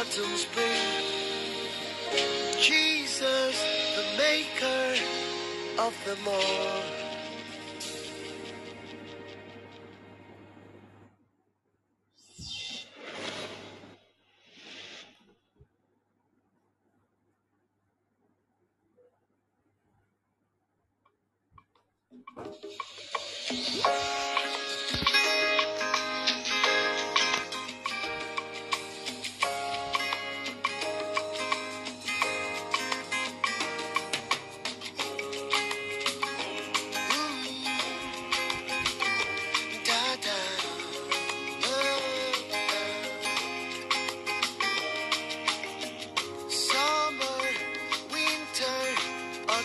autumn's spring. Jesus, the maker of them all.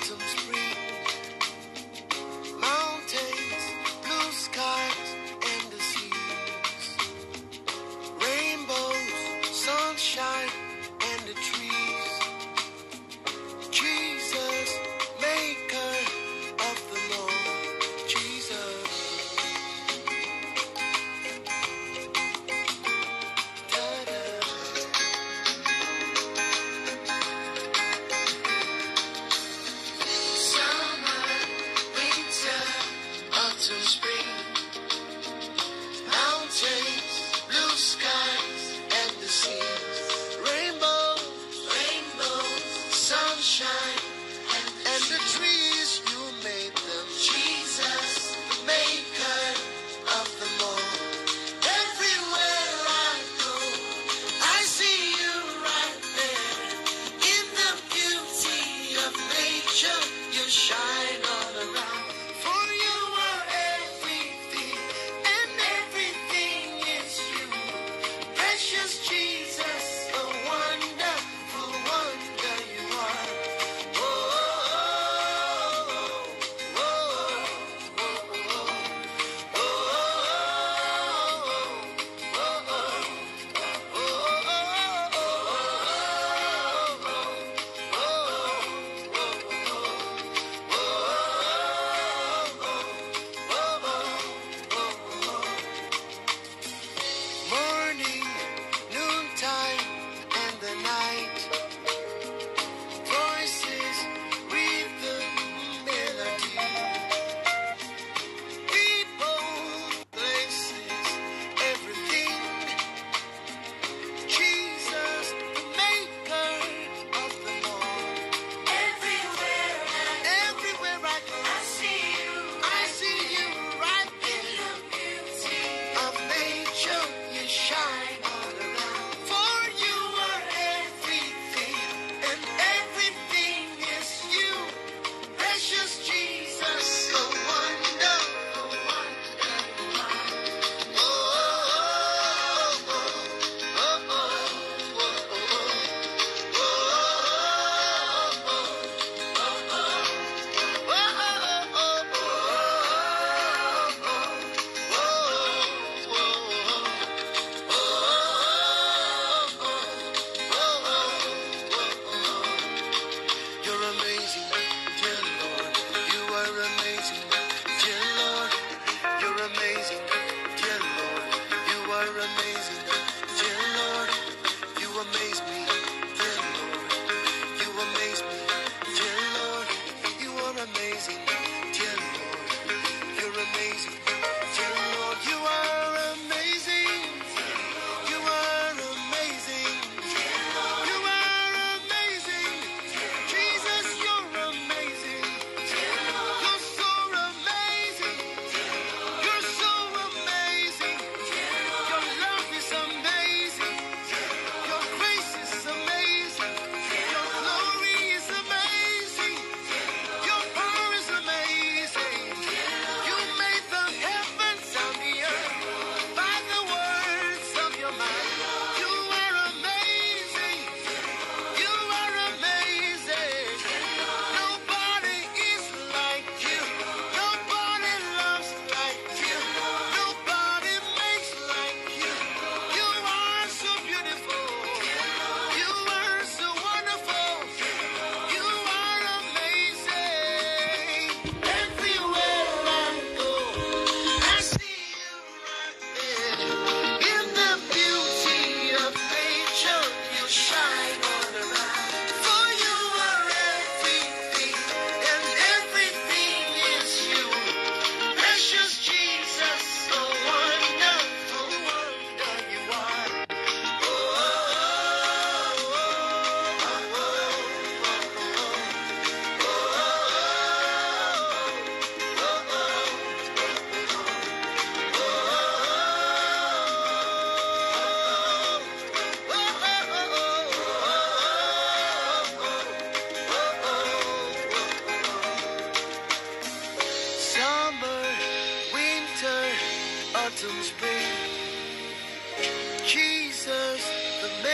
Spring, mountains, blue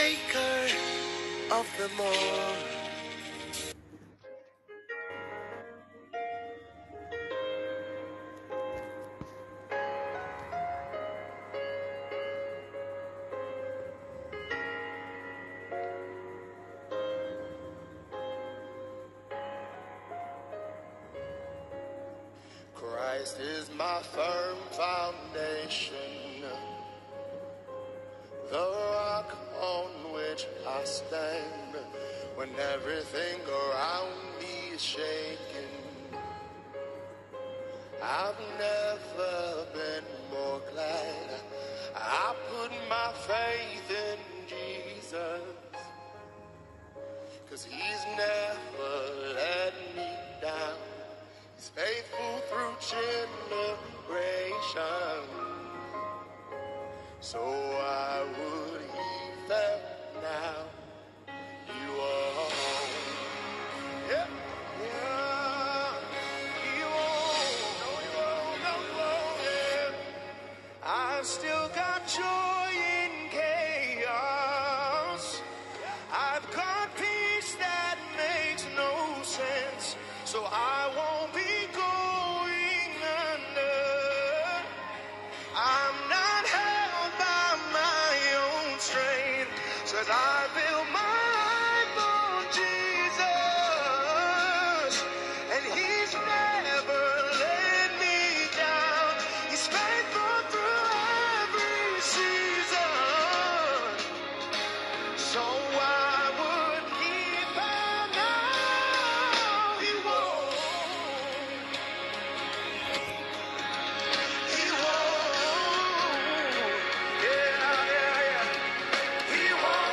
maker of them all. Christ is my firm foundation, the rock on which I stand. When everything around me is shaking, I've never been more glad. I put my faith in Jesus, 'cause He's never let me down. He's faithful through generation, so why would He fail now? You are home. Yeah. Yeah. You won't. No, you won't. No, you won't. Yeah. I've still got joy in chaos. I've got peace that makes no sense, so I won't be. I build my life on Jesus, and He's never let me down. He's faithful through every season, so why would He bow now? He won't. He won't. Yeah, yeah, yeah. He won't.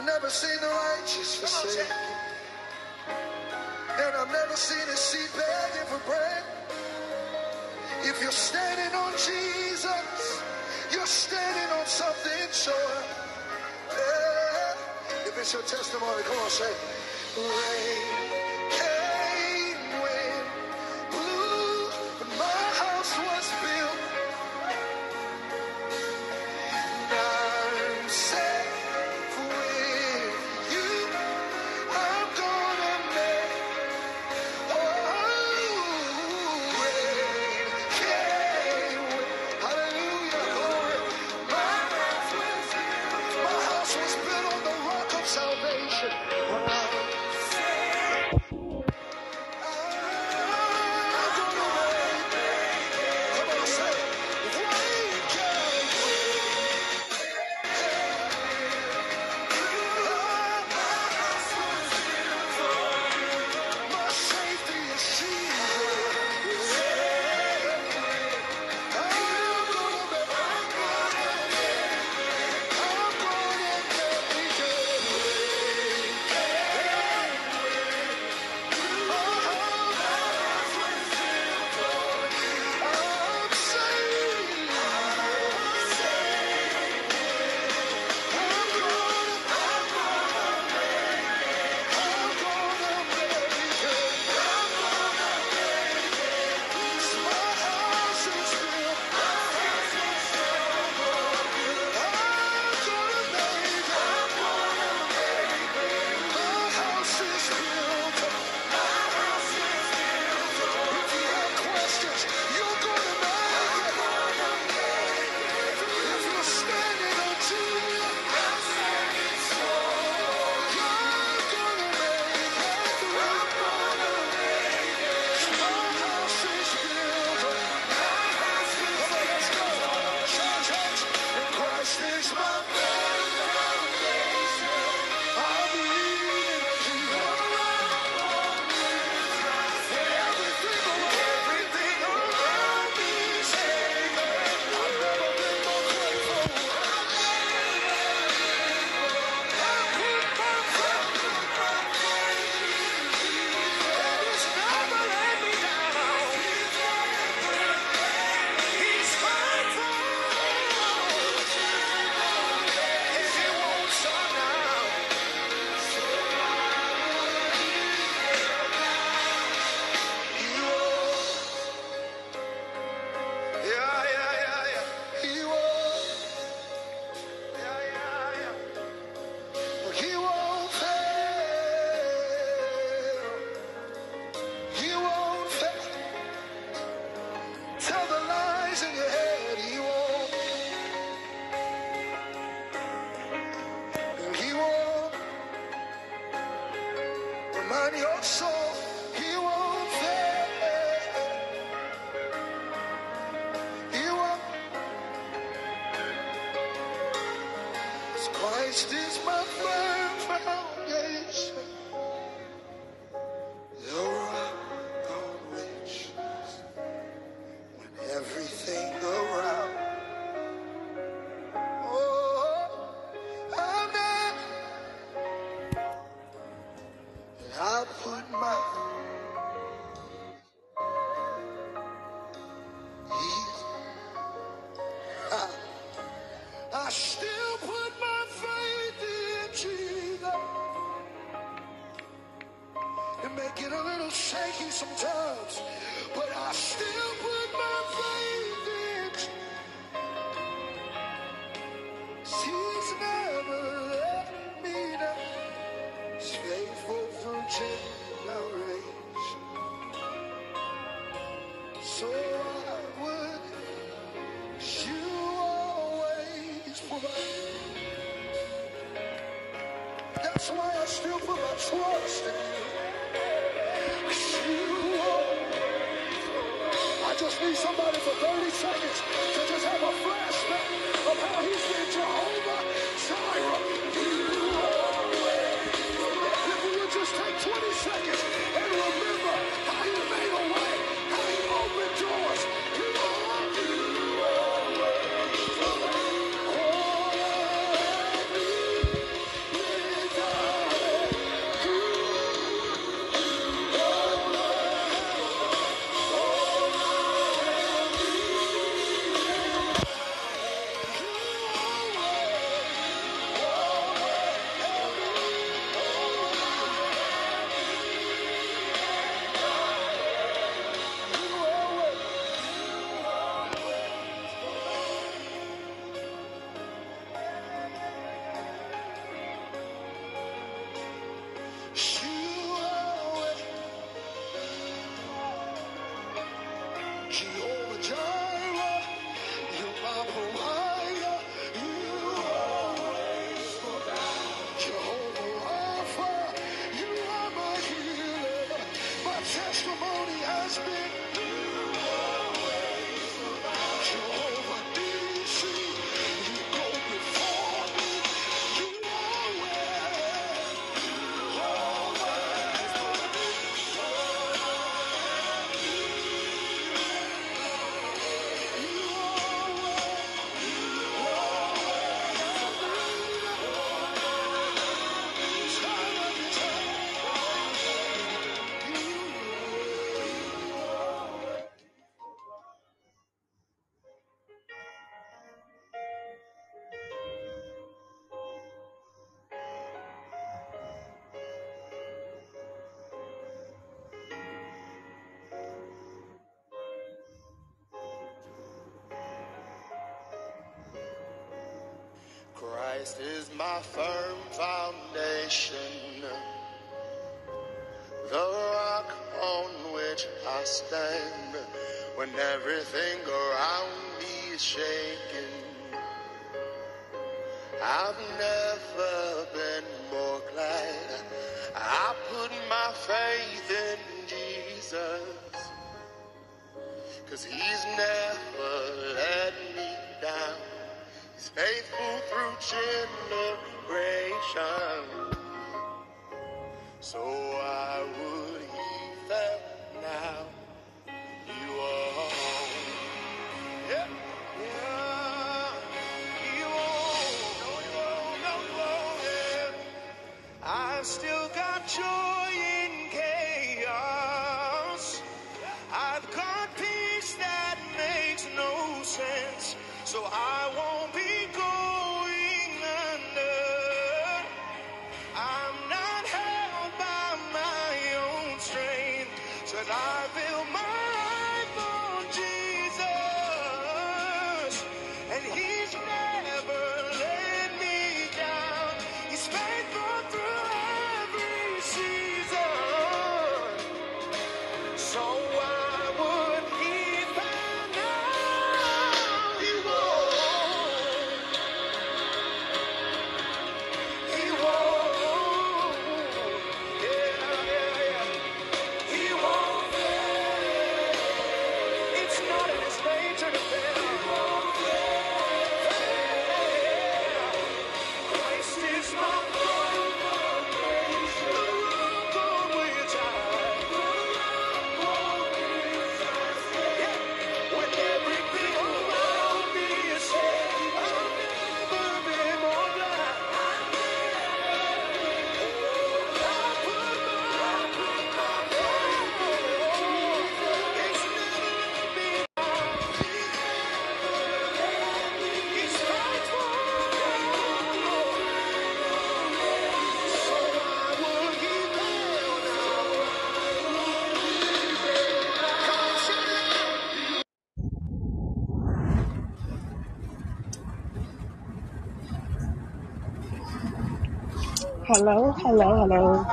I've never seen the righteous forsaken, and I've never seen a seed begging for bread. If you're standing on Jesus, you're standing on something sure. Yeah. If it's your testimony, come on, say, rain came when blue, but my house was built. I'm saved. Was built on the rock of salvation. touch, but I still put my faith in. She's never let me down. She's faithful through generations. So I would, you always provide. That's why I still put my trust in you. Just need somebody for 30 seconds to just have a flashback of how he's been Jehovah Jireh. You always. If we would just take 20 seconds and remember how you made a way, how you opened doors. You Christ is my firm foundation, the rock on which I stand when everything around me is shaken. I've never been more glad I put my faith in Jesus, 'cause he's never let me down. He's faithful through generations. So why would he fail now? You are home. Yeah. Yeah. You won't. No, you won't. No, you won't. Yeah. I still got joy in chaos. I've got peace that makes no sense. So I won't be going under. I'm not held by my own strength, 'cause I build my life on Jesus, and he's never let me down. He's faithful through every season. So I would. Hello.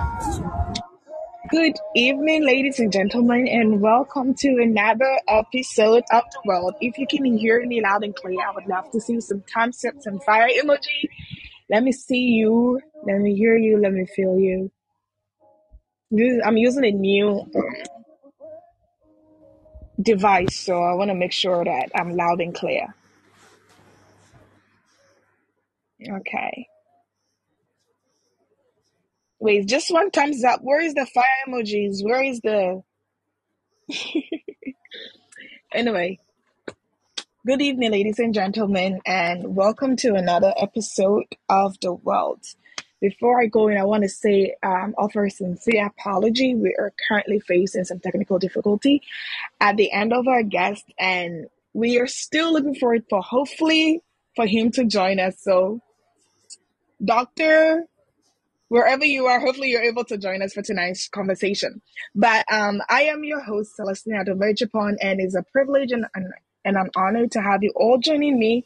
Good evening, ladies and gentlemen, and welcome to another episode of The World. If you can hear me loud and clear, I would love to see some concepts and fire emoji. Let me see you. Let me hear you. Let me feel you. I'm using a new device, so I want to make sure that I'm loud and clear. Okay. Wait, just one thumbs up. Where is the fire emojis? Where is the... Anyway, good evening, ladies and gentlemen, and welcome to another episode of The World. Before I go in, I want to say, offer a sincere apology. We are currently facing some technical difficulty at the end of our guest, and we are still looking forward for hopefully for him to join us. So, Doctor... wherever you are, hopefully you're able to join us for tonight's conversation. But I am your host, Celestina Adomerjapon, and it's a privilege and an honor to have you all joining me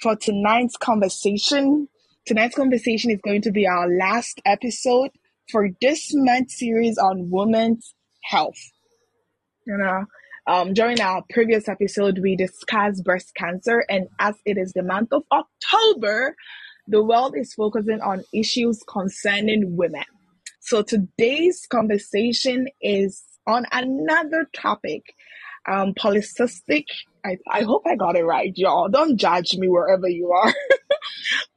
for tonight's conversation. Tonight's conversation is going to be our last episode for this month's series on women's health. You know, during our previous episode, we discussed breast cancer, and as it is the month of October, the world is focusing on issues concerning women. So today's conversation is on another topic, polycystic. I hope I got it right, y'all. Don't judge me wherever you are.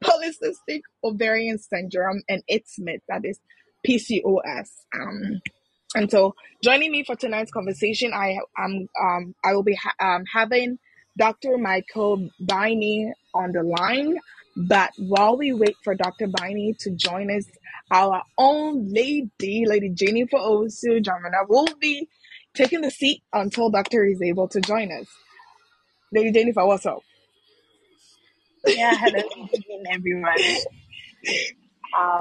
Polycystic ovarian syndrome and its myth, that is PCOS. And so joining me for tonight's conversation, I will be having Dr. Michael Biney on the line. But while we wait for Dr. Biney to join us, our own Lady Jennifer Owusu Jamina will be taking the seat until Doctor is able to join us. Lady Jennifer, what's up? Yeah, hello, good evening, everyone.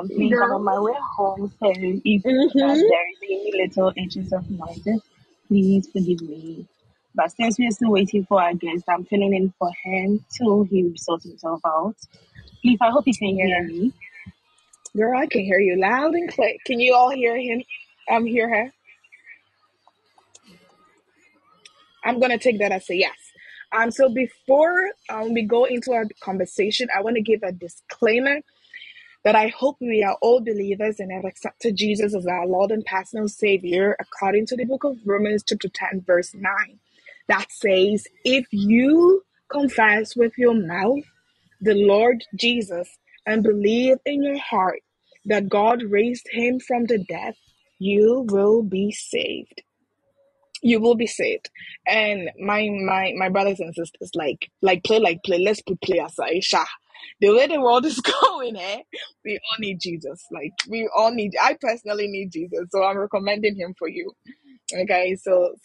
Please, I'm on my way home, so if there is any little inches of noises, please forgive me. But since we're still waiting for our guest, I'm filling in for him till he sorts himself out. Please, I hope you can hear me. Girl, I can hear you loud and clear. Can you all hear him? Hear her? I'm going to take that as a yes. So before we go into our conversation, I want to give a disclaimer that I hope we are all believers and have accepted Jesus as our Lord and personal Savior, according to the book of Romans chapter 10, verse 9. That says, if you confess with your mouth the Lord Jesus and believe in your heart that God raised him from the dead, you will be saved. You will be saved. And my brothers and sisters, like play. Let's put play aside. The way the world is going, we all need Jesus. I personally need Jesus. So I'm recommending him for you. Okay, so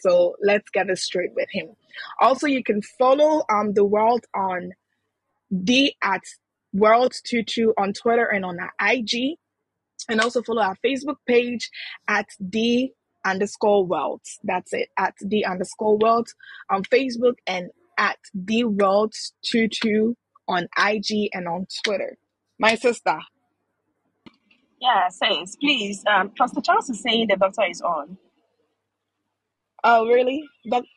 let's get it straight with him. Also, you can follow The World on @world22 on Twitter and on our IG, and also follow our Facebook page @the_world. That's it, @the_world on Facebook and @theworld22 on IG and on Twitter. My sister. Yeah, says please. Pastor Charles is saying the doctor is on. Oh really, Doctor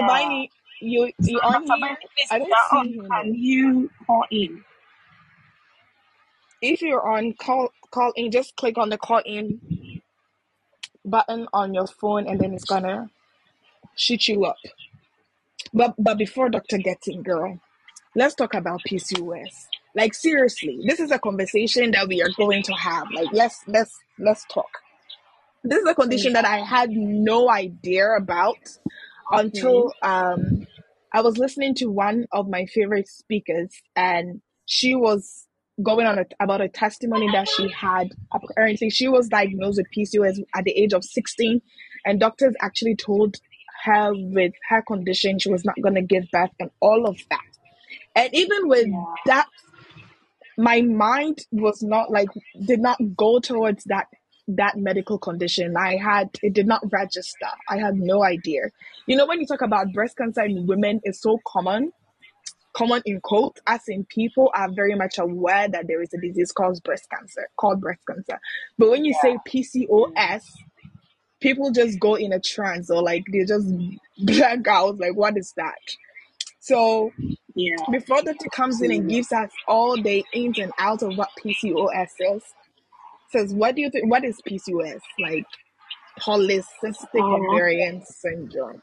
Biney? You so on here? I don't see him. Can you call in? If you're on, call in. Just click on the call in button on your phone, and then it's gonna shoot you up. But before Doctor gets in, girl, let's talk about PCOS. Like seriously, this is a conversation that we are going to have. Like let's talk. This is a condition that I had no idea about until I was listening to one of my favorite speakers, and she was going on about a testimony that she had. Apparently, she was diagnosed with PCOS at the age of 16, and doctors actually told her with her condition, she was not going to give birth and all of that. And even with that, my mind was not did not go towards that medical condition. It did not register. I had no idea. You know, when you talk about breast cancer in women, it's so common. common in quotes, as in people are very much aware that there is a disease called breast cancer. But when you say PCOS, people just go in a trance or like they just blank out, like what is that? So before doctor comes in and gives us all the ins and outs of what PCOS is, says, what do you think? What is PCOS? Like polycystic ovarian syndrome.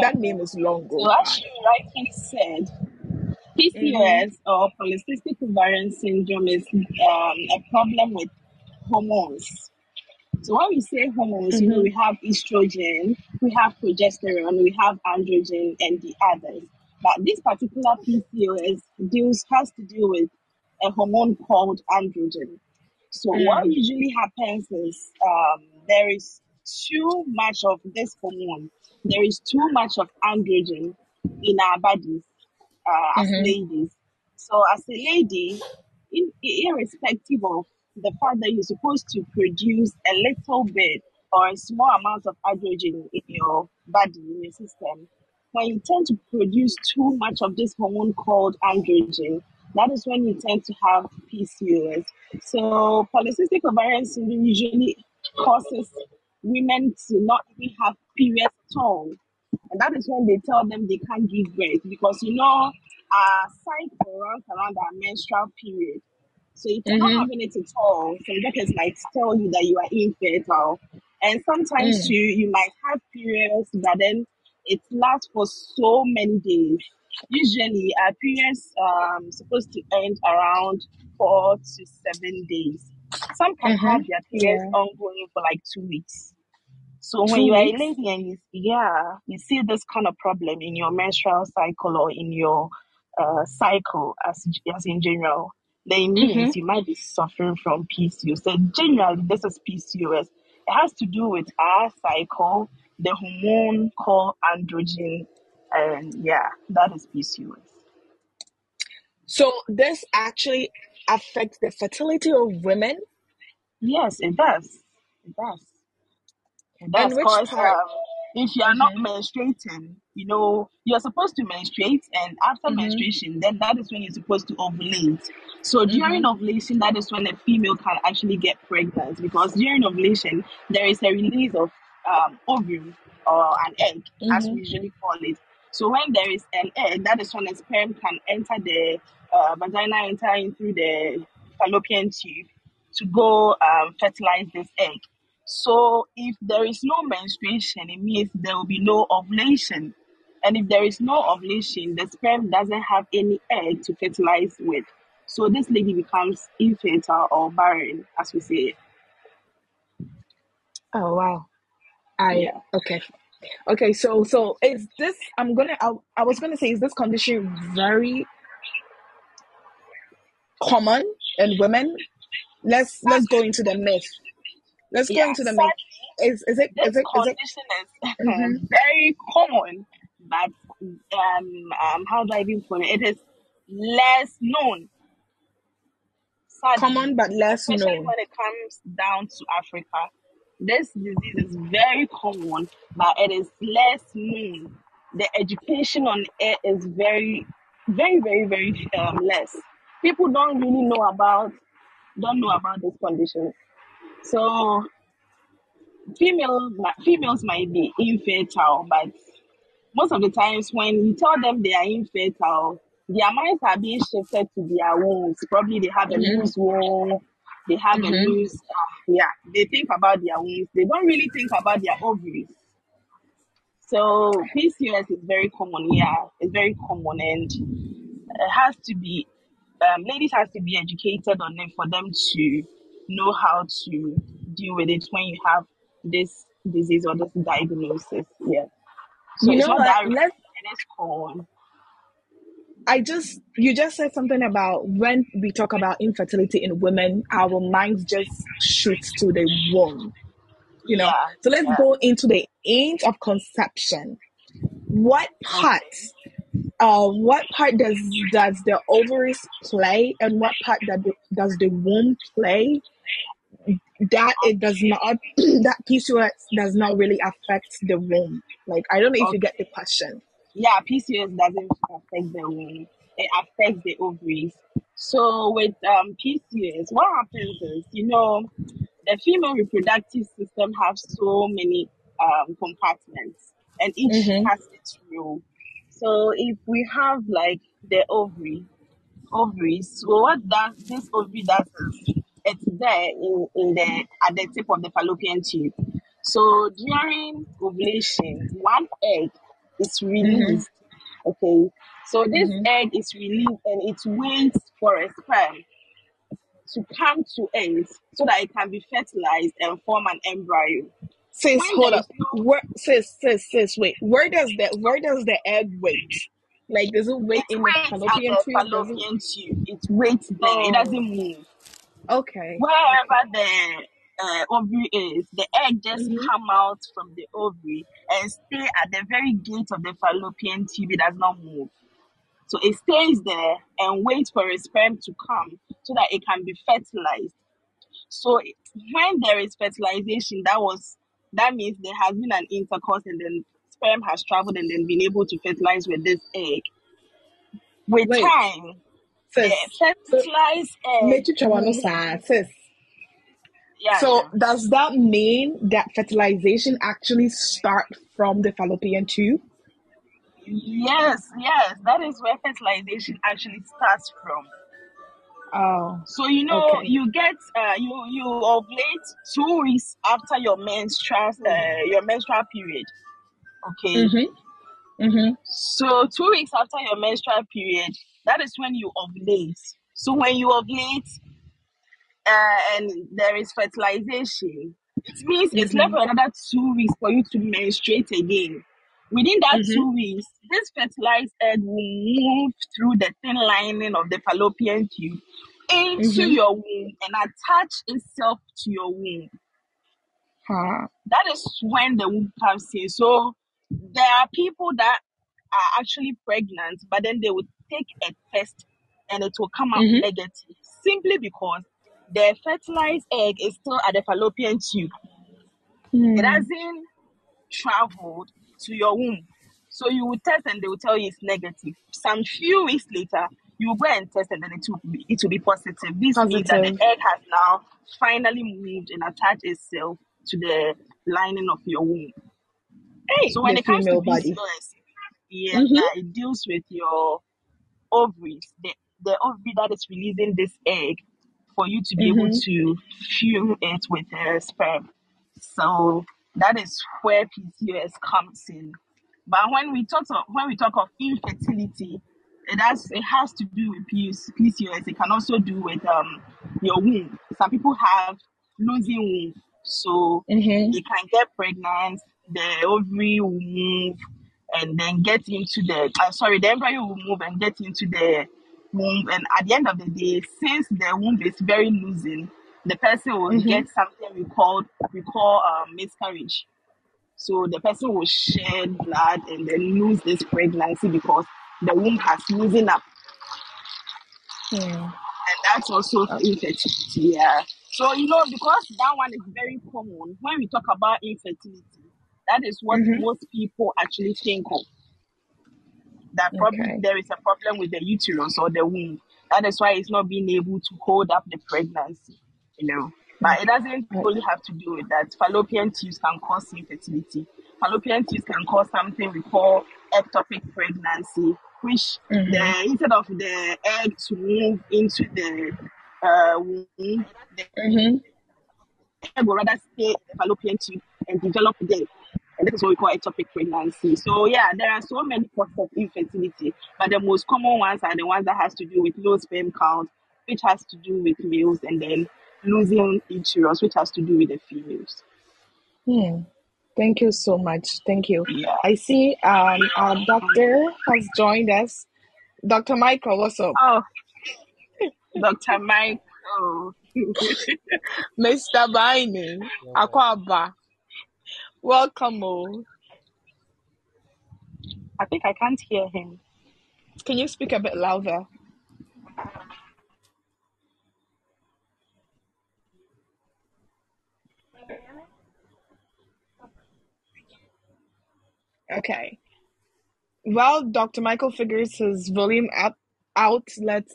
That name is long ago. So actually, like you said, PCOS or polycystic ovarian syndrome is a problem with hormones. So when we say hormones, you know, we have estrogen, we have progesterone, we have androgen, and the others. But this particular PCOS has to do with a hormone called androgen. So what usually happens is there is too much of this hormone. There is too much of androgen in our bodies as ladies. So as a lady, irrespective of the fact that you're supposed to produce a little bit or a small amount of androgen in your body, in your system, when you tend to produce too much of this hormone called androgen, that is when you tend to have PCOS. So polycystic ovarian syndrome usually causes women to not even have periods at all. And that is when they tell them they can't give birth because, you know, our cycle runs around our menstrual period. So if you're not having it at all, some doctors might tell you that you are infertile. And sometimes you might have periods, but then it lasts for so many days. Usually our periods are supposed to end around 4 to 7 days. Some can have their periods ongoing for like 2 weeks. So when you are a lady and you see this kind of problem in your menstrual cycle or in your cycle as in general, then it means you might be suffering from PCOS. So generally, this is PCOS. It has to do with our cycle, the hormone called androgen, and that is PCOS. So this actually affects the fertility of women? Yes, it does. It does. It does. And which part? If you are not menstruating, you know, you're supposed to menstruate, and after menstruation, then that is when you're supposed to ovulate. So during ovulation, that is when a female can actually get pregnant, because during ovulation, there is a release of ovum or an egg, as we usually call it. So when there is an egg, that is when a sperm can enter the vagina, entering through the fallopian tube to go fertilize this egg. So if there is no menstruation, it means there will be no ovulation. And if there is no ovulation, the sperm doesn't have any egg to fertilize with. So this lady becomes infertile or barren, as we say it. Oh, wow. Okay, so is this, I was gonna say, is this condition very common in women? Let's go into the myth. Let's go into the myth. Is this condition very common, but how do I even put it? It is less known. Sadly, common but less known. Especially when it comes down to Africa. This disease is very common, but it is less known. The education on it is very, very, very, very less. People don't really know about, this condition. So females might be infertile, but most of the times when you tell them they are infertile, their minds are being shifted to their wombs. Probably they have a loose womb. They have a loose, they think about their wombs. They don't really think about their ovaries. So PCOS is very common, it's very common, and it has to be, ladies have to be educated on it for them to know how to deal with it when you have this disease or this diagnosis, So you know what, it's common. You just said something about when we talk about infertility in women, our minds just shoot to the womb, you know. Yeah, so let's go into the age of conception. What part does the ovaries play, and what part does the womb play? That it does not. That PCOS does not really affect the womb. Like I don't know if you get the question. Yeah, PCOS doesn't affect the womb. it affects the ovaries. So with PCOS, what happens is, the female reproductive system has so many compartments, and each has its role. So if we have like the ovaries, so what does this ovary does is it's there at the tip of the fallopian tube. So during ovulation, one egg is released. Okay, so this egg is released and it waits for a sperm to come to eggs so that it can be fertilized and form an embryo. Sis, hold up. Wait. Where does the egg wait? Like, does it wait in the fallopian tube? It waits there. Oh. It doesn't move. Okay. Wherever the ovary is, the egg just come out from the ovary and stay at the very gate of the fallopian tube. It does not move. So it stays there and waits for a sperm to come so that it can be fertilized. So when there is fertilization, that means there has been an intercourse and then sperm has traveled and then been able to fertilize with this egg. With time, the fertilized egg... Yeah. So does that mean that fertilization actually starts from the fallopian tube? Yes. That is where fertilization actually starts from. Oh, so okay. You get you ovulate 2 weeks after your menstrual period. Okay. So 2 weeks after your menstrual period, that is when you ovulate. So when you ovulate and there is fertilization, it means it's left for another 2 weeks for you to menstruate again. Within that 2 weeks, this fertilized egg will move through the thin lining of the fallopian tube into your womb and attach itself to your womb. That is when the womb comes in. So there are people that are actually pregnant, but then they will take a test and it will come out negative, simply because the fertilized egg is still at the fallopian tube. It hasn't traveled to your womb. So you will test and they will tell you it's negative. Some few weeks later, you will go and test and then it will be positive. This means that the egg has now finally moved and attached itself to the lining of your womb. So when it comes to PCOS, it deals with your ovaries, the ovary that is releasing this egg for you to be able to fuel it with a sperm. So that is where PCOS comes in. But when we talk of infertility, it has to do with PCOS. It can also do with your womb. Some people have losing womb, so they can get pregnant. The ovary will move and then get into the embryo will move and get into the womb. And at the end of the day, since the womb is very losing, the person will get something we call miscarriage. So the person will shed blood and then lose this pregnancy because the womb has loosened up. And that's also infertility. Yeah. So, because that one is very common, when we talk about infertility, that is what most people actually think of. That probably there is a problem with the uterus or the womb. That is why it's not being able to hold up the pregnancy. But it doesn't really have to do with that. Fallopian tubes can cause infertility. Fallopian tubes can cause something we call ectopic pregnancy, which instead of the egg to move into the womb, the egg will rather stay in the fallopian tube and develop there. And that is what we call ectopic pregnancy. So there are so many causes of infertility, but the most common ones are the ones that has to do with low sperm count, which has to do with males, and then losing uterus, which has to do with the females. Thank you so much. Thank you. Yeah. I see our doctor has joined us. Dr. Michael, what's up? Oh, Dr. Michael. Mr. Baini. Akwaba. Welcome all. I think I can't hear him. Can you speak a bit louder? Okay. Well, Dr. Michael figures his volume up. out. Let's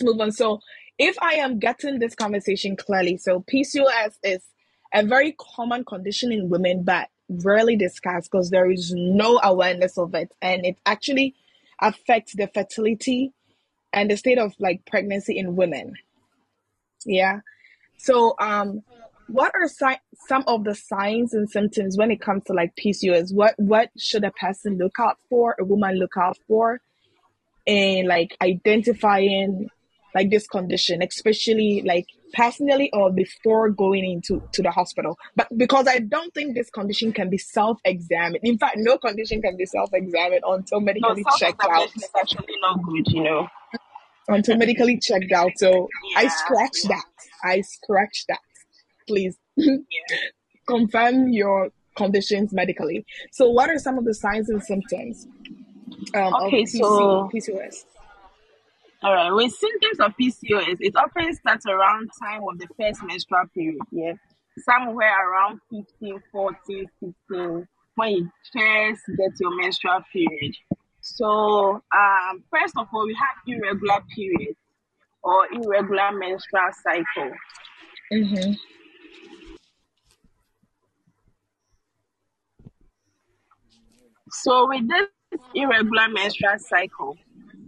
move on. So if I am getting this conversation clearly, so PCOS is a very common condition in women, but rarely discussed because there is no awareness of it. And it actually affects the fertility and the state of like pregnancy in women. Yeah. So what are some of the signs and symptoms when it comes to like PCOS? What should a person look out for, a woman look out for in like identifying like this condition, especially like personally or before going into the hospital? But because I don't think this condition can be self-examined. In fact, no condition can be self-examined until medically checked out. It's actually not good, you know. Until medically checked out. So yeah. I scratch that. Please confirm your conditions medically. So what are some of the signs and symptoms of PCOS? All right. With symptoms of PCOS, it often starts around time of the first menstrual period. Yeah, somewhere around 15, 14, 15, when you first get your menstrual period. So first of all, we have irregular periods or irregular menstrual cycle. Mm-hmm. So with this irregular menstrual cycle,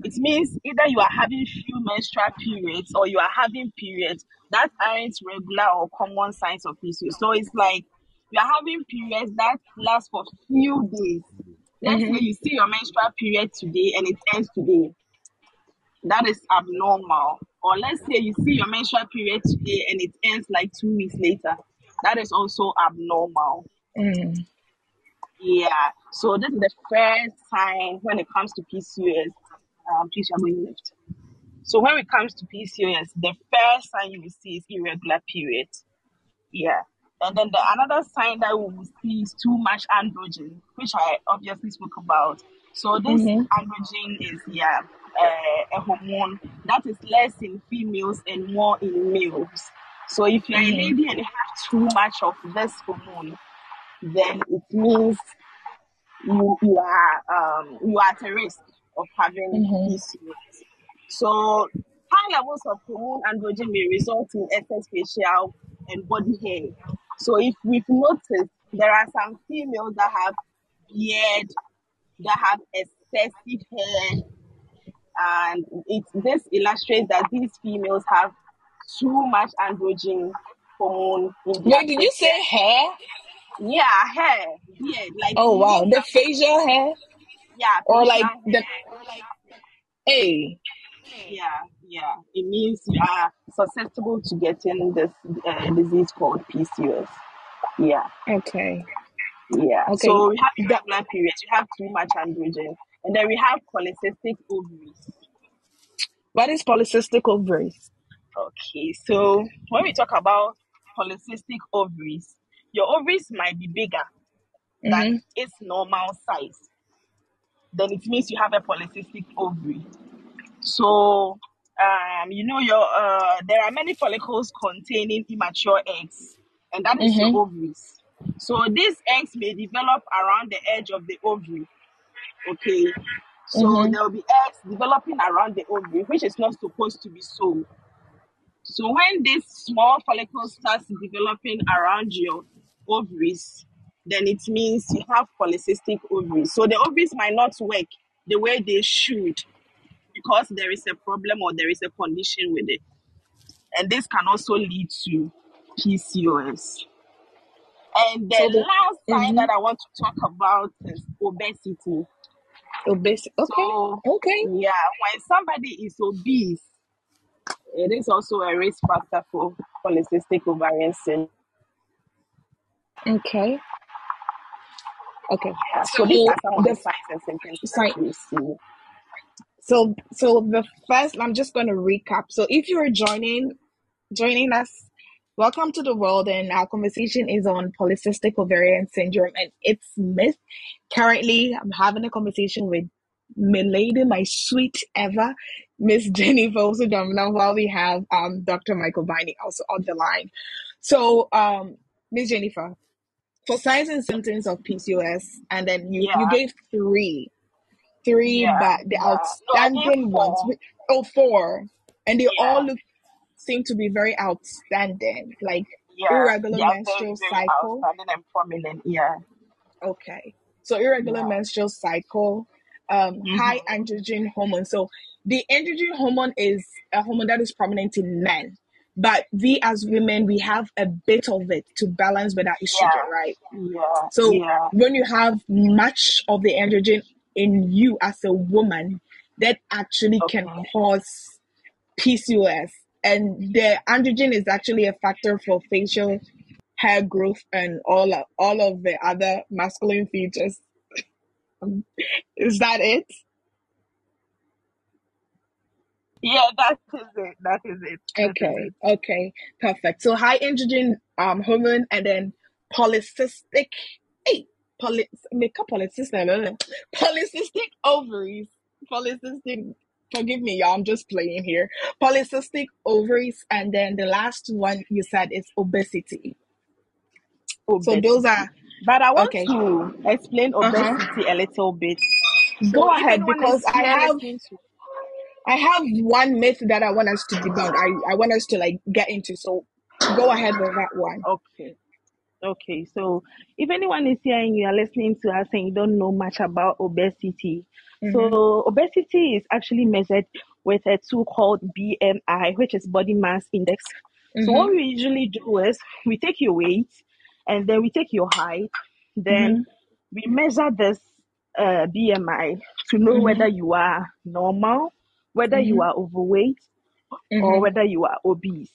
it means either you are having few menstrual periods or you are having periods that aren't regular or common signs of PCOS. So it's like you are having periods that last for few days. Let's say you see your menstrual period today and it ends today. That is abnormal. Or let's say you see your menstrual period today and it ends like 2 weeks later. That is also abnormal. Mm. Yeah. So this is the first sign when it comes to PCOS. Please, I'm going left. So when it comes to PCOS, the first sign you will see is irregular period. Yeah. And then another sign that we will see is too much androgen, which I obviously spoke about. So this androgen is a hormone that is less in females and more in males. So if you're a lady and you have too much of this hormone, then it means you are at risk of having PCOS. So high levels of hormone androgen may result in excess facial and body hair. So if we've noticed, there are some females that have beard, that have excessive hair, and this illustrates that these females have too much androgen hormone. Wait, did you say hair? Yeah, hair, beard. Like, oh wow, the facial hair. Yeah, or like hair. Yeah. It means you are susceptible to getting this disease called PCOS. Yeah. Okay. Yeah. Okay. So we have irregular periods. We have too much androgen, and then we have polycystic ovaries. What is polycystic ovaries? Okay. So when we talk about polycystic ovaries, your ovaries might be bigger than its normal size. Then it means you have a polycystic ovary. So, there are many follicles containing immature eggs, and that is your ovaries. So these eggs may develop around the edge of the ovary. Okay. So there will be eggs developing around the ovary, which is not supposed to be so. So when these small follicles starts developing around your ovaries, then it means you have polycystic ovaries. So the ovaries might not work the way they should, because there is a problem or there is a condition with it. And this can also lead to PCOS. And the last sign that I want to talk about is obesity. Obesity. Okay. So, okay. Yeah. When somebody is obese, it is also a risk factor for polycystic ovarian syndrome. Okay. Yeah, so these are some of the signs and symptoms that we see. So the first, I'm just going to recap. So if you are joining us, welcome to the world. And our conversation is on polycystic ovarian syndrome and its myth. Currently, I'm having a conversation with my lady, my sweet Eva, Miss Jenny Vosu Domina, while we have Dr. Michael Viney also on the line. So, Miss Jennifer, for signs and symptoms of PCOS, and then you gave three. three the outstanding ones. Four. And they all seem to be very outstanding, like irregular menstrual cycle. Outstanding and prominent, Okay. So irregular menstrual cycle, high androgen hormone. So the androgen hormone is a hormone that is prominent in men. But we as women, we have a bit of it to balance with our estrogen, right? Yeah. So when you have much of the androgen in you as a woman, that actually can cause PCOS. And the androgen is actually a factor for facial hair growth and all of the other masculine features. Is that it? Yeah, that is it. Okay, perfect. So high androgen hormone, and then polycystic ovaries. Forgive me, y'all, I'm just playing here. Polycystic ovaries, and then the last one you said is obesity. So those are... But I want to explain obesity a little bit. So go ahead, because I have one myth that I want us to debunk. I want us to get into. So go ahead with that one. Okay. So if anyone is here and you are listening to us and you don't know much about obesity, so obesity is actually measured with a tool called BMI, which is body mass index. So what we usually do is we take your weight and then we take your height. Then we measure this BMI to know whether you are normal, whether you are overweight or whether you are obese.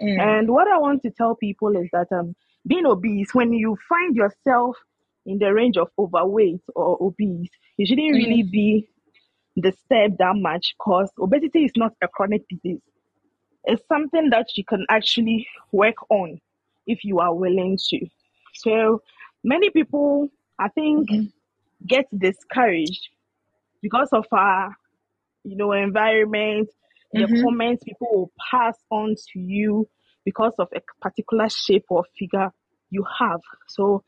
And what I want to tell people is that being obese, when you find yourself in the range of overweight or obese, you shouldn't really be disturbed that much, because obesity is not a chronic disease. It's something that you can actually work on if you are willing to. So many people, I think, get discouraged because of our environment, the comments people will pass on to you because of a particular shape or figure you have. So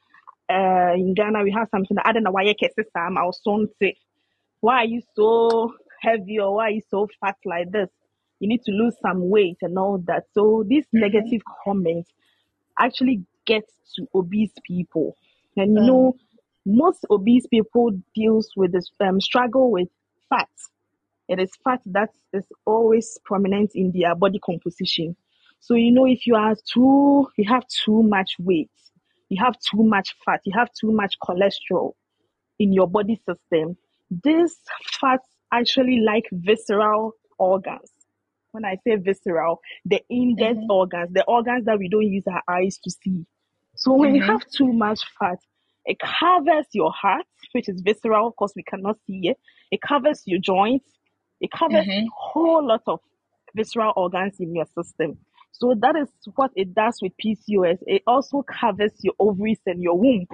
in Ghana, we have something that I don't know why I will say, why are you so heavy, or why are you so fat like this? You need to lose some weight and all that. So these negative comments actually get to obese people. And most obese people deals with this struggle with fat. It is fat that is always prominent in their body composition. So, if you have too much weight, you have too much fat, you have too much cholesterol in your body system, this fat actually like visceral organs. When I say visceral, the index organs, the organs that we don't use our eyes to see. So when you have too much fat, it covers your heart, which is visceral, because we cannot see it. It covers your joints. It covers a whole lot of visceral organs in your system. So that is what it does with PCOS. It also covers your ovaries and your womb.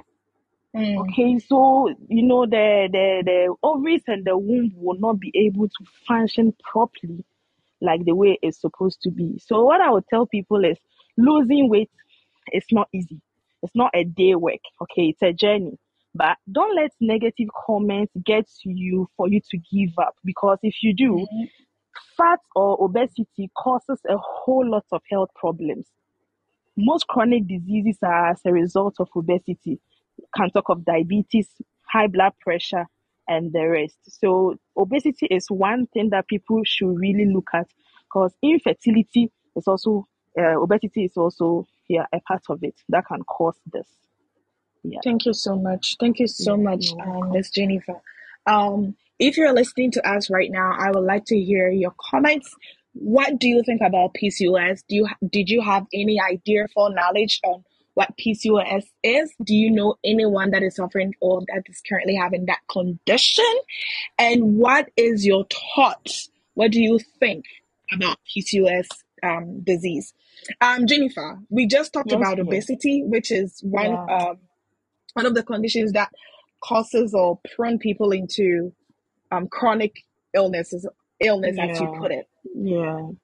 Okay, so, the ovaries and the womb will not be able to function properly like the way it's supposed to be. So what I would tell people is losing weight is not easy. It's not a day work. Okay, it's a journey. But don't let negative comments get to you for you to give up. Because if you do, fat or obesity causes a whole lot of health problems. Most chronic diseases are as a result of obesity. You can talk of diabetes, high blood pressure, and the rest. So obesity is one thing that people should really look at, because infertility is also, obesity is also a part of it that can cause this. Thank you so much. Ms. Jennifer. If you're listening to us right now, I would like to hear your comments. What do you think about PCOS? Did you have any idea for knowledge on what PCOS is? Do you know anyone that is suffering or that is currently having that condition? And what is your thoughts? What do you think about PCOS disease? Jennifer, we just talked about obesity, which is one of the conditions that causes or prone people into chronic illness, as you put it.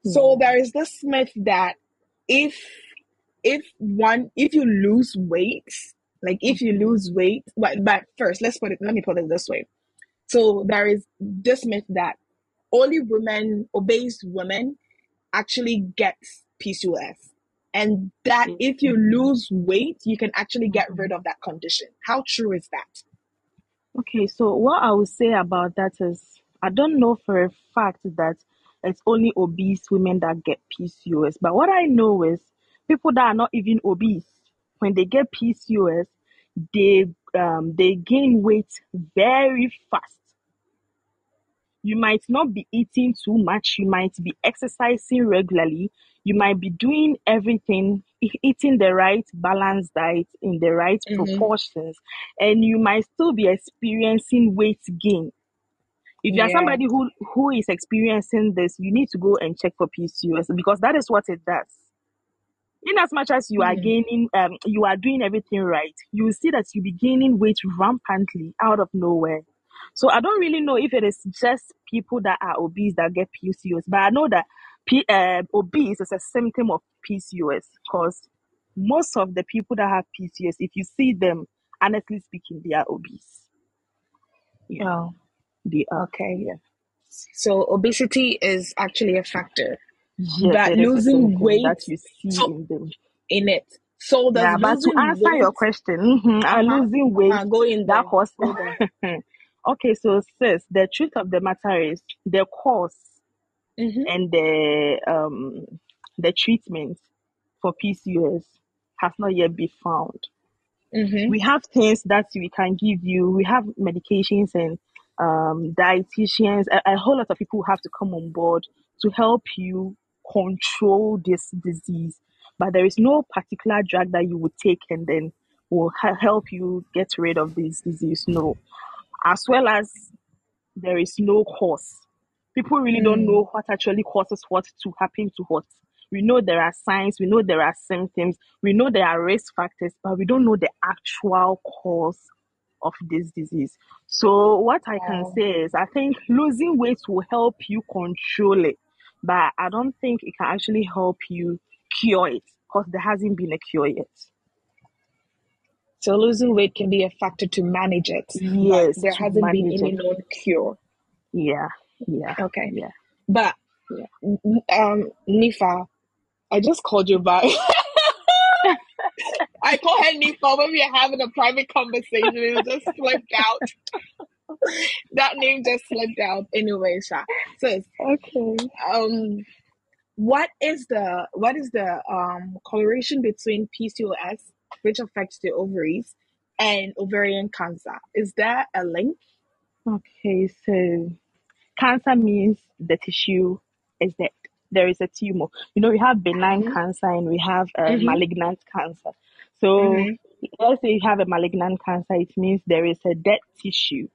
So there is this myth that if you lose weight, but first, let me put it this way. So there is this myth that only women, obese women, actually gets PCOS. And that if you lose weight, you can actually get rid of that condition. How true is that? Okay, so what I would say about that is, I don't know for a fact that it's only obese women that get PCOS. But what I know is people that are not even obese, when they get PCOS, they gain weight very fast. You might not be eating too much. You might be exercising regularly. You might be doing everything, eating the right balanced diet in the right proportions. And you might still be experiencing weight gain. If you're somebody who is experiencing this, you need to go and check for PCOS because that is what it does. In as much as you are gaining, you are doing everything right, you will see that you'll be gaining weight rampantly out of nowhere. So I don't really know if it is just people that are obese that get PCOS, but I know that obese is a symptom of PCOS because most of the people that have PCOS, if you see them, honestly speaking, they are obese. Yeah. Oh. They are. Okay. Yeah. So obesity is actually a factor. Yes, that losing weight that you see so, in it. So that's but to answer your question, losing weight going that horse. Okay, so sis, the truth of the matter is the cause and the treatment for PCOS has not yet been found. We have things that we can give you. We have medications and dietitians. A whole lot of people have to come on board to help you control this disease. But there is no particular drug that you would take and then will help you get rid of this disease. No. As well as there is no cause. People really don't know what actually causes what to happen to what. We know there are signs, we know there are symptoms, we know there are risk factors, but we don't know the actual cause of this disease. So what I can say is I think losing weight will help you control it, but I don't think it can actually help you cure it because there hasn't been a cure yet. So losing weight can be a factor to manage it. Yes. But there hasn't been any known cure. Yeah. Yeah. Okay. Yeah. But Nifa, I just called you back. I call her Nifa when we are having a private conversation. It just slipped out. That name just slipped out. Anyway, Sha. So okay. What is the correlation between PCOS, which affects the ovaries, and ovarian cancer? Is there a link? Okay, so cancer means the tissue is dead. There is a tumor. You know, we have benign cancer and we have malignant cancer. So let's say you have a malignant cancer, it means there is a dead tissue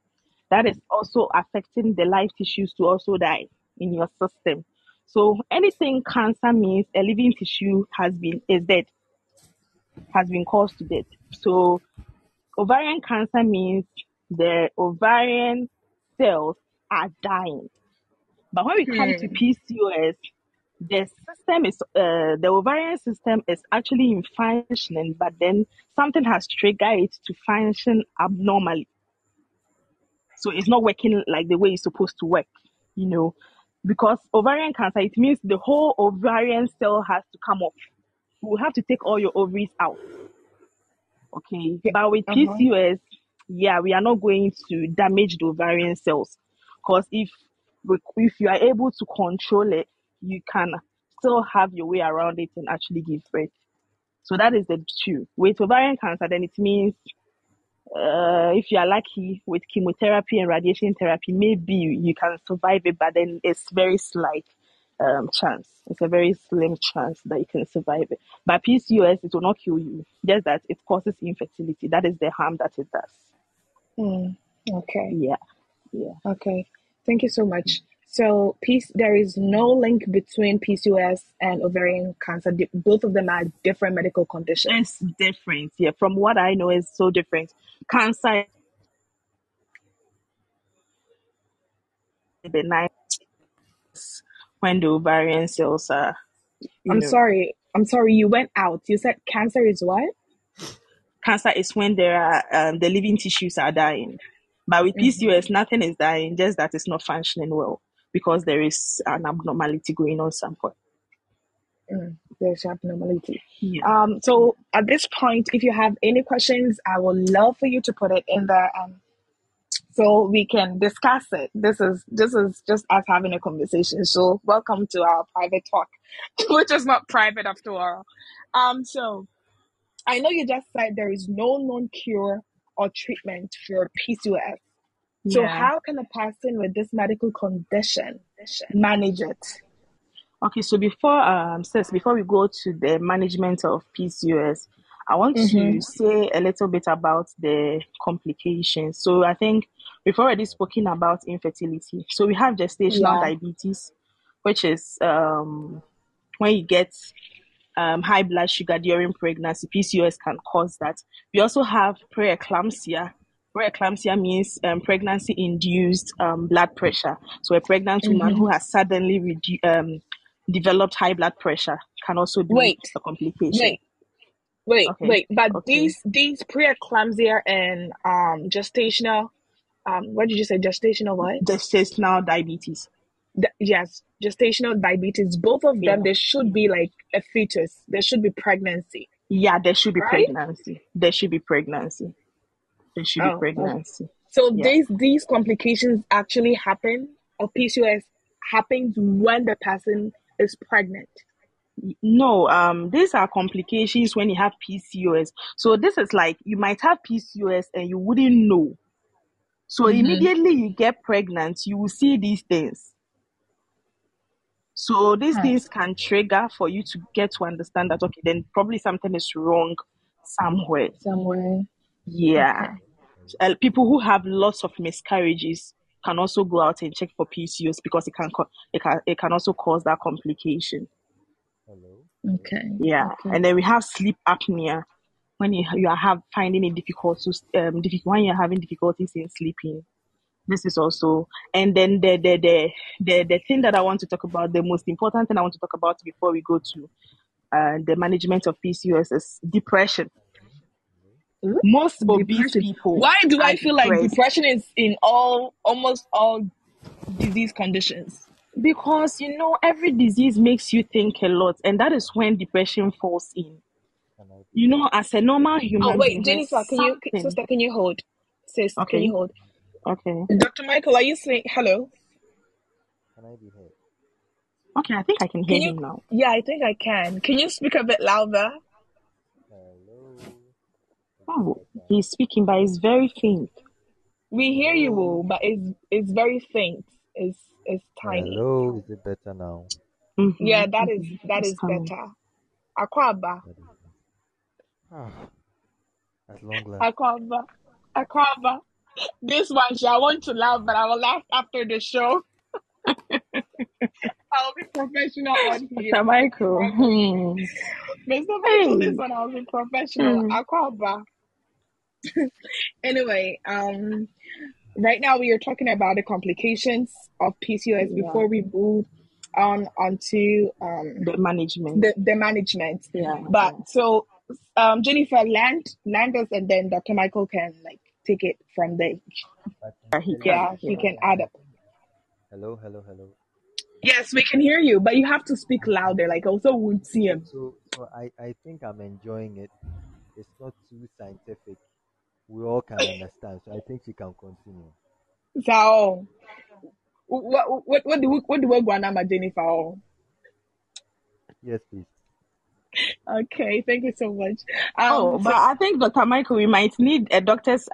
that is also affecting the live tissues to also die in your system. So anything cancer means a living tissue is dead, has been caused to death. So ovarian cancer means the ovarian cells are dying. But when we come to PCOS, the system is the ovarian system is actually in functioning, but then something has triggered it to function abnormally. So it's not working like the way it's supposed to work, you know, because ovarian cancer, it means the whole ovarian cell has to come off. We'll have to take all your ovaries out. Okay. But with PCOS, we are not going to damage the ovarian cells. Because if you are able to control it, you can still have your way around it and actually give birth. So that is the truth. With ovarian cancer, then it means if you are lucky with chemotherapy and radiation therapy, maybe you can survive it, but then it's very slight. Chance. It's a very slim chance that you can survive it. But PCOS, it will not kill you. Just that it causes infertility. That is the harm that it does. Okay. Yeah. Yeah. Okay. Thank you so much. So there is no link between PCOS and ovarian cancer. Both of them are different medical conditions. It's different. Yeah. From what I know, it's so different. Cancer is benign. When the ovarian cells are... I'm sorry, you went out. You said cancer is what? Cancer is when there are the living tissues are dying. But with PCOS, nothing is dying, just that it's not functioning well because there is an abnormality going on somewhere. There's abnormality. Yeah. So at this point, if you have any questions, I would love for you to put it in the so we can discuss it. This is just us having a conversation. So welcome to our private talk, which is not private after all. So I know you just said there is no known cure or treatment for PCOS. So how can a person with this medical condition manage it? Okay, so before we go to the management of PCOS, I want to say a little bit about the complications. So I think we've already spoken about infertility. So we have gestational diabetes, which is when you get high blood sugar during pregnancy. PCOS can cause that. We also have preeclampsia. Preeclampsia means pregnancy-induced blood pressure. So a pregnant woman who has suddenly developed high blood pressure can also be a complication. These preeclampsia and gestational, what did you say? Gestational what? Gestational diabetes. Gestational diabetes. Both of them, there should be like a fetus. There should be pregnancy. Yeah, there should be pregnancy. So these complications actually happen, or PCOS happens when the person is pregnant. No, these are complications when you have PCOS. So this is like you might have PCOS and you wouldn't know. So immediately you get pregnant, you will see these things. So these things can trigger for you to get to understand that, okay, then probably something is wrong somewhere. Yeah. Okay. People who have lots of miscarriages can also go out and check for PCOS because it can also cause that complication. And then we have sleep apnea when you're having difficulties in sleeping. This is also, and then the thing that I want to talk about, the most important thing I want to talk about before we go to the management of PCOS is depression. Most obese people. Why do I feel like depression is in almost all disease conditions? Because every disease makes you think a lot, and that is when depression falls in. As a normal human. Oh wait, Jennifer, can you hold? Sis, okay. Can you hold? Okay. Dr. Michael, are you saying hello? Can I be heard? Okay, I think I can hear you now. Yeah, I think I can. Can you speak a bit louder? Oh, he's speaking, but it's very faint. We hear you, but it's very faint. It's tiny. Hello, is it better now? Yeah, that is better. Akwaba. At long last. Akwaba. This one, I want to laugh, but I will laugh after the show. I'll be professional on here. Mr. Michael. Mr. Michael, this one I'll be professional. Akwaba. Anyway, right now we are talking about the complications of PCOS before we move onto the management. The management. Yeah. But so Jennifer, land us, and then Dr. Michael can take it from there. He can add up. Hello. Yes, we can hear you, but you have to speak louder. Also, would see him. So I think I'm enjoying it. It's not too scientific. We all can understand, so I think you can continue. So, what do we want, Jennifer? Yes, please. Okay, thank you so much. But I think, Dr. Michael, we might need a doctor's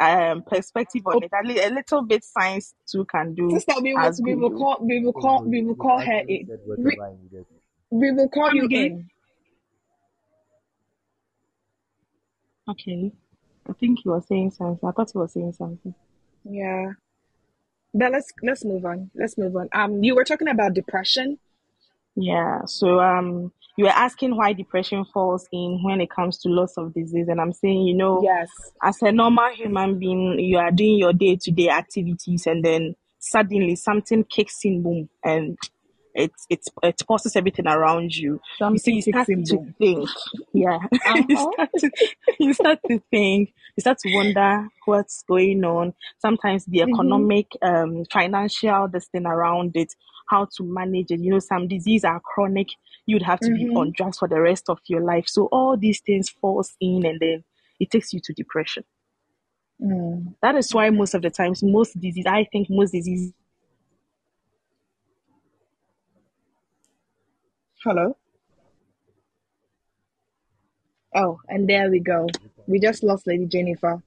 perspective on it. A little bit science too can do. Sister, we will call her in. We will call you in. Okay. I think he was saying something. I thought he was saying something. Yeah. But let's move on. You were talking about depression. Yeah. So you were asking why depression falls in when it comes to lots of disease, and I'm saying, as a normal human being, you are doing your day-to-day activities, and then suddenly something kicks in, boom, and It forces everything around you. You see, you start to think. Yeah. You start to think. You start to wonder what's going on. Sometimes the economic, financial, this thing around it, how to manage it. You know, some diseases are chronic. You'd have to be on drugs for the rest of your life. So all these things falls in, and then it takes you to depression. Mm. That is why most of the times, most diseases. Hello? Oh, and there we go. We just lost Lady Jennifer.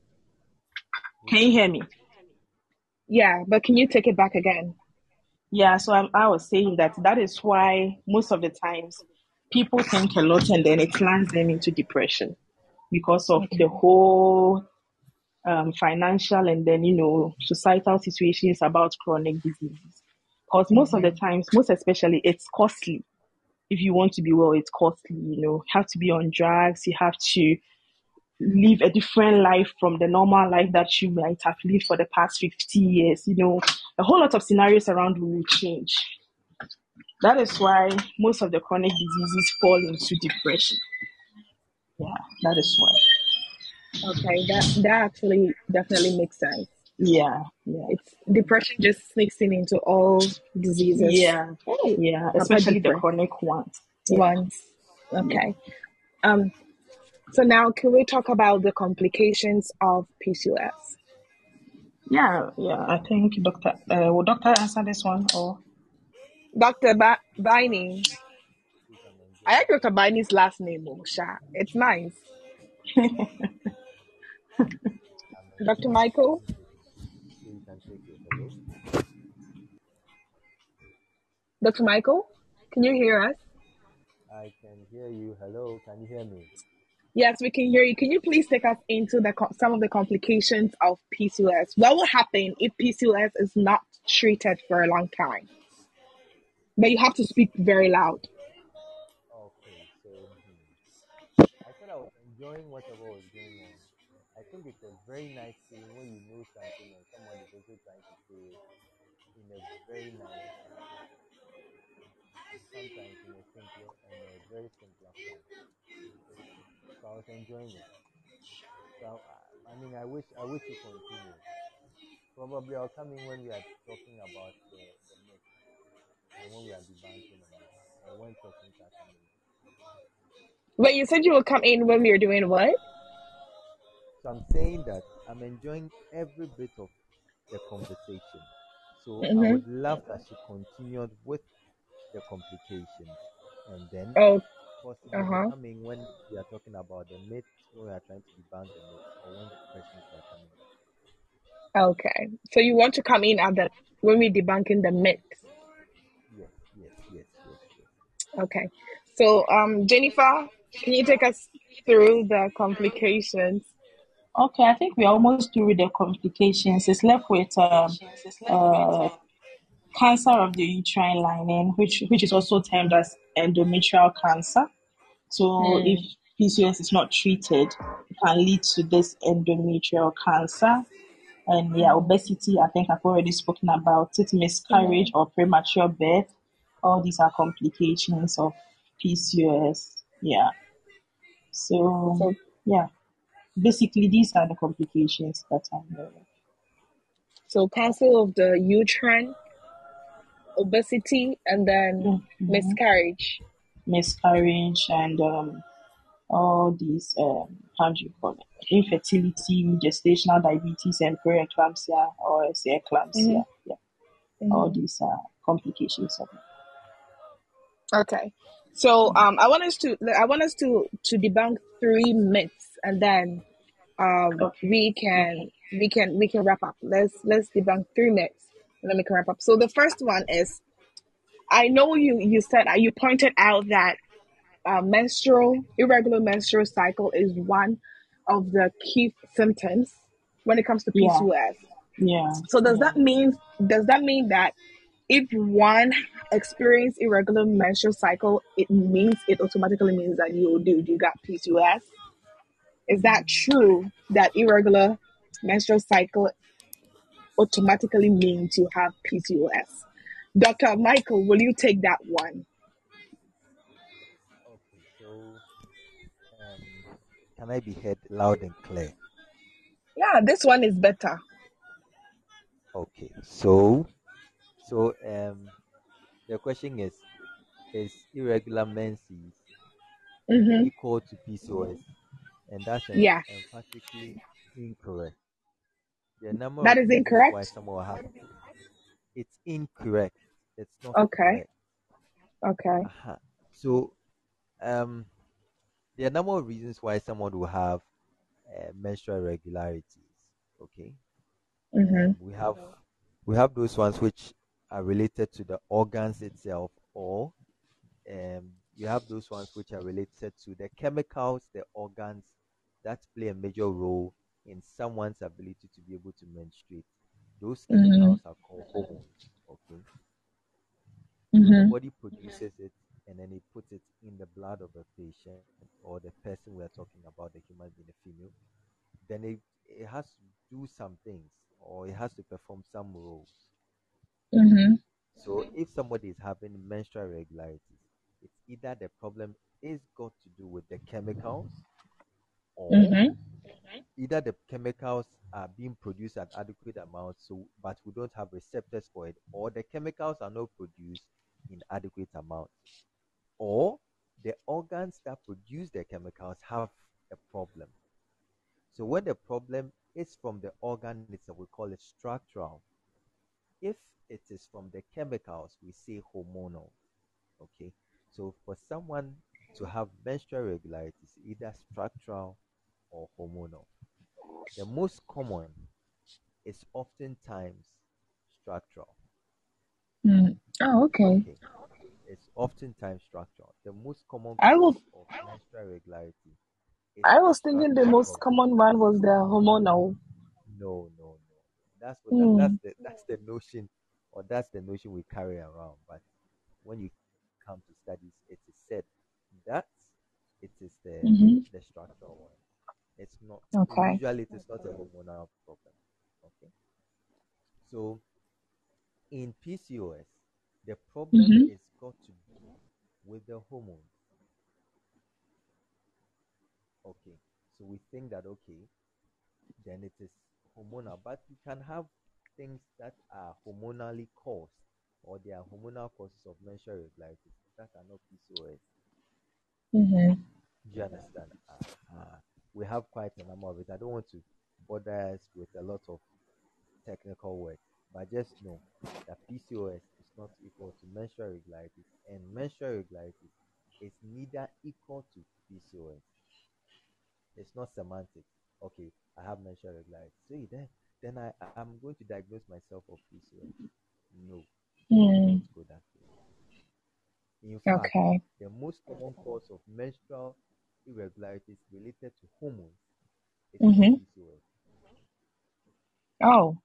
Can you hear me? Yeah, but can you take it back again? Yeah, so I was saying that is why most of the times people think a lot and then it lands them into depression because of the whole financial and then, you know, societal situations about chronic diseases. Because most of the times, most especially, it's costly. If you want to be well, it's costly, you know, you have to be on drugs, you have to live a different life from the normal life that you might have lived for the past 50 years, you know, a whole lot of scenarios around will change. That is why most of the chronic diseases fall into depression. Yeah, that is why. Okay, that actually definitely makes sense. Yeah. It's depression just sneaks into all diseases. Yeah. Especially the chronic ones. Okay. Yeah. So now, can we talk about the complications of PCOS? Yeah. I think will doctor answer this one or Dr. Baini? I like Dr. Baini's last name, Osha. It's nice. Dr. Michael. Dr. Michael, can you hear us? I can hear you. Hello, can you hear me? Yes, we can hear you. Can you please take us into some of the complications of PCOS? What will happen if PCOS is not treated for a long time? But you have to speak very loud. Okay, so I thought I was enjoying whatever was going on. I think it's a very nice thing when you know something and someone is also trying to say it in a very nice, sometimes in a simple and a very simple form. So I was enjoying it. So I mean, I wish you continue. Probably I'll come in when we are talking about the myth and when we are debating about it, or when talking to us. Wait, you said you will come in when we are doing what? So I'm saying that I'm enjoying every bit of the conversation. So I would love that she continued with the complications. And then, coming when we are talking about the myth, when we are trying to debunk the myth, or when the questions are coming. Okay. So you want to come in at when we're debunking the myth? Yes. Okay. So, Jennifer, can you take us through the complications? Okay, I think we're almost through with the complications. It's left with cancer of the uterine lining, which is also termed as endometrial cancer. So if PCOS is not treated, it can lead to this endometrial cancer. And obesity, I think I've already spoken about it, miscarriage or premature birth. All these are complications of PCOS. Yeah. So yeah. Basically, these are the complications that I'm knowing. So, cancer of the uterine, obesity, and then miscarriage, and all these, how do you call it? Infertility, gestational diabetes, and preeclampsia or eclampsia. All these are complications of it. Okay, so I want us to debunk three myths. And then we can wrap up. Let's debunk 3 myths, and then we can wrap up. So the first one is, I know you pointed out that irregular menstrual cycle is one of the key symptoms when it comes to PCOS. Yeah. So does that mean that if one experiences irregular menstrual cycle, it automatically means that you got PCOS? Is that true that irregular menstrual cycle automatically means you have PCOS? Dr. Michael, will you take that one? Okay, so can I be heard loud and clear? Yeah, this one is better. Okay, so the question is irregular menses equal to PCOS? And that's emphatically incorrect. The number that is incorrect. Why someone has it. It's incorrect. It's not okay. Correct. Okay. Uh-huh. So, there are a number of reasons why someone will have menstrual irregularities. Okay. Mm-hmm. We have those ones which are related to the organs itself, or you have those ones which are related to the chemicals, the organs that play a major role in someone's ability to be able to menstruate. Those chemicals are called hormones. Okay. The body produces it and then it puts it in the blood of the patient or the person we are talking about, the human being, the female. Then it has to do some things, or it has to perform some roles. Mm-hmm. So if somebody is having menstrual irregularities, it's either the problem is got to do with the chemicals, or either the chemicals are being produced at adequate amounts, but we don't have receptors for it, or the chemicals are not produced in adequate amounts, or the organs that produce the chemicals have a problem. So when the problem is from the organ itself, we call it structural. If it is from the chemicals, we say hormonal. Okay. So for someone to have menstrual irregularities, either structural or hormonal. The most common is oftentimes structural. Okay. It's oftentimes structural. The most common of menstrual irregularity. I was thinking the most common one was the hormonal. No. That's the notion, or that's the notion we carry around. But when you come to studies, it is said that it is the structural one. It's not usually it is not a hormonal problem. Okay. So in PCOS, the problem is got to do with the hormones. Okay. So we think that then it is hormonal, but you can have things that are hormonally caused, or there are hormonal causes of menstrual irregularities that are not PCOS. Do you understand? We have quite a number of it. I don't want to bother us with a lot of technical work, but just know that PCOS is not equal to menstrual irregularities, and menstrual irregularities is neither equal to PCOS. It's not semantic. Okay, I have menstrual irregularities. So then I'm going to diagnose myself of PCOS. No. Don't go that way. In fact, the most common cause of menstrual irregularities related to hormones is PCOS. Oh.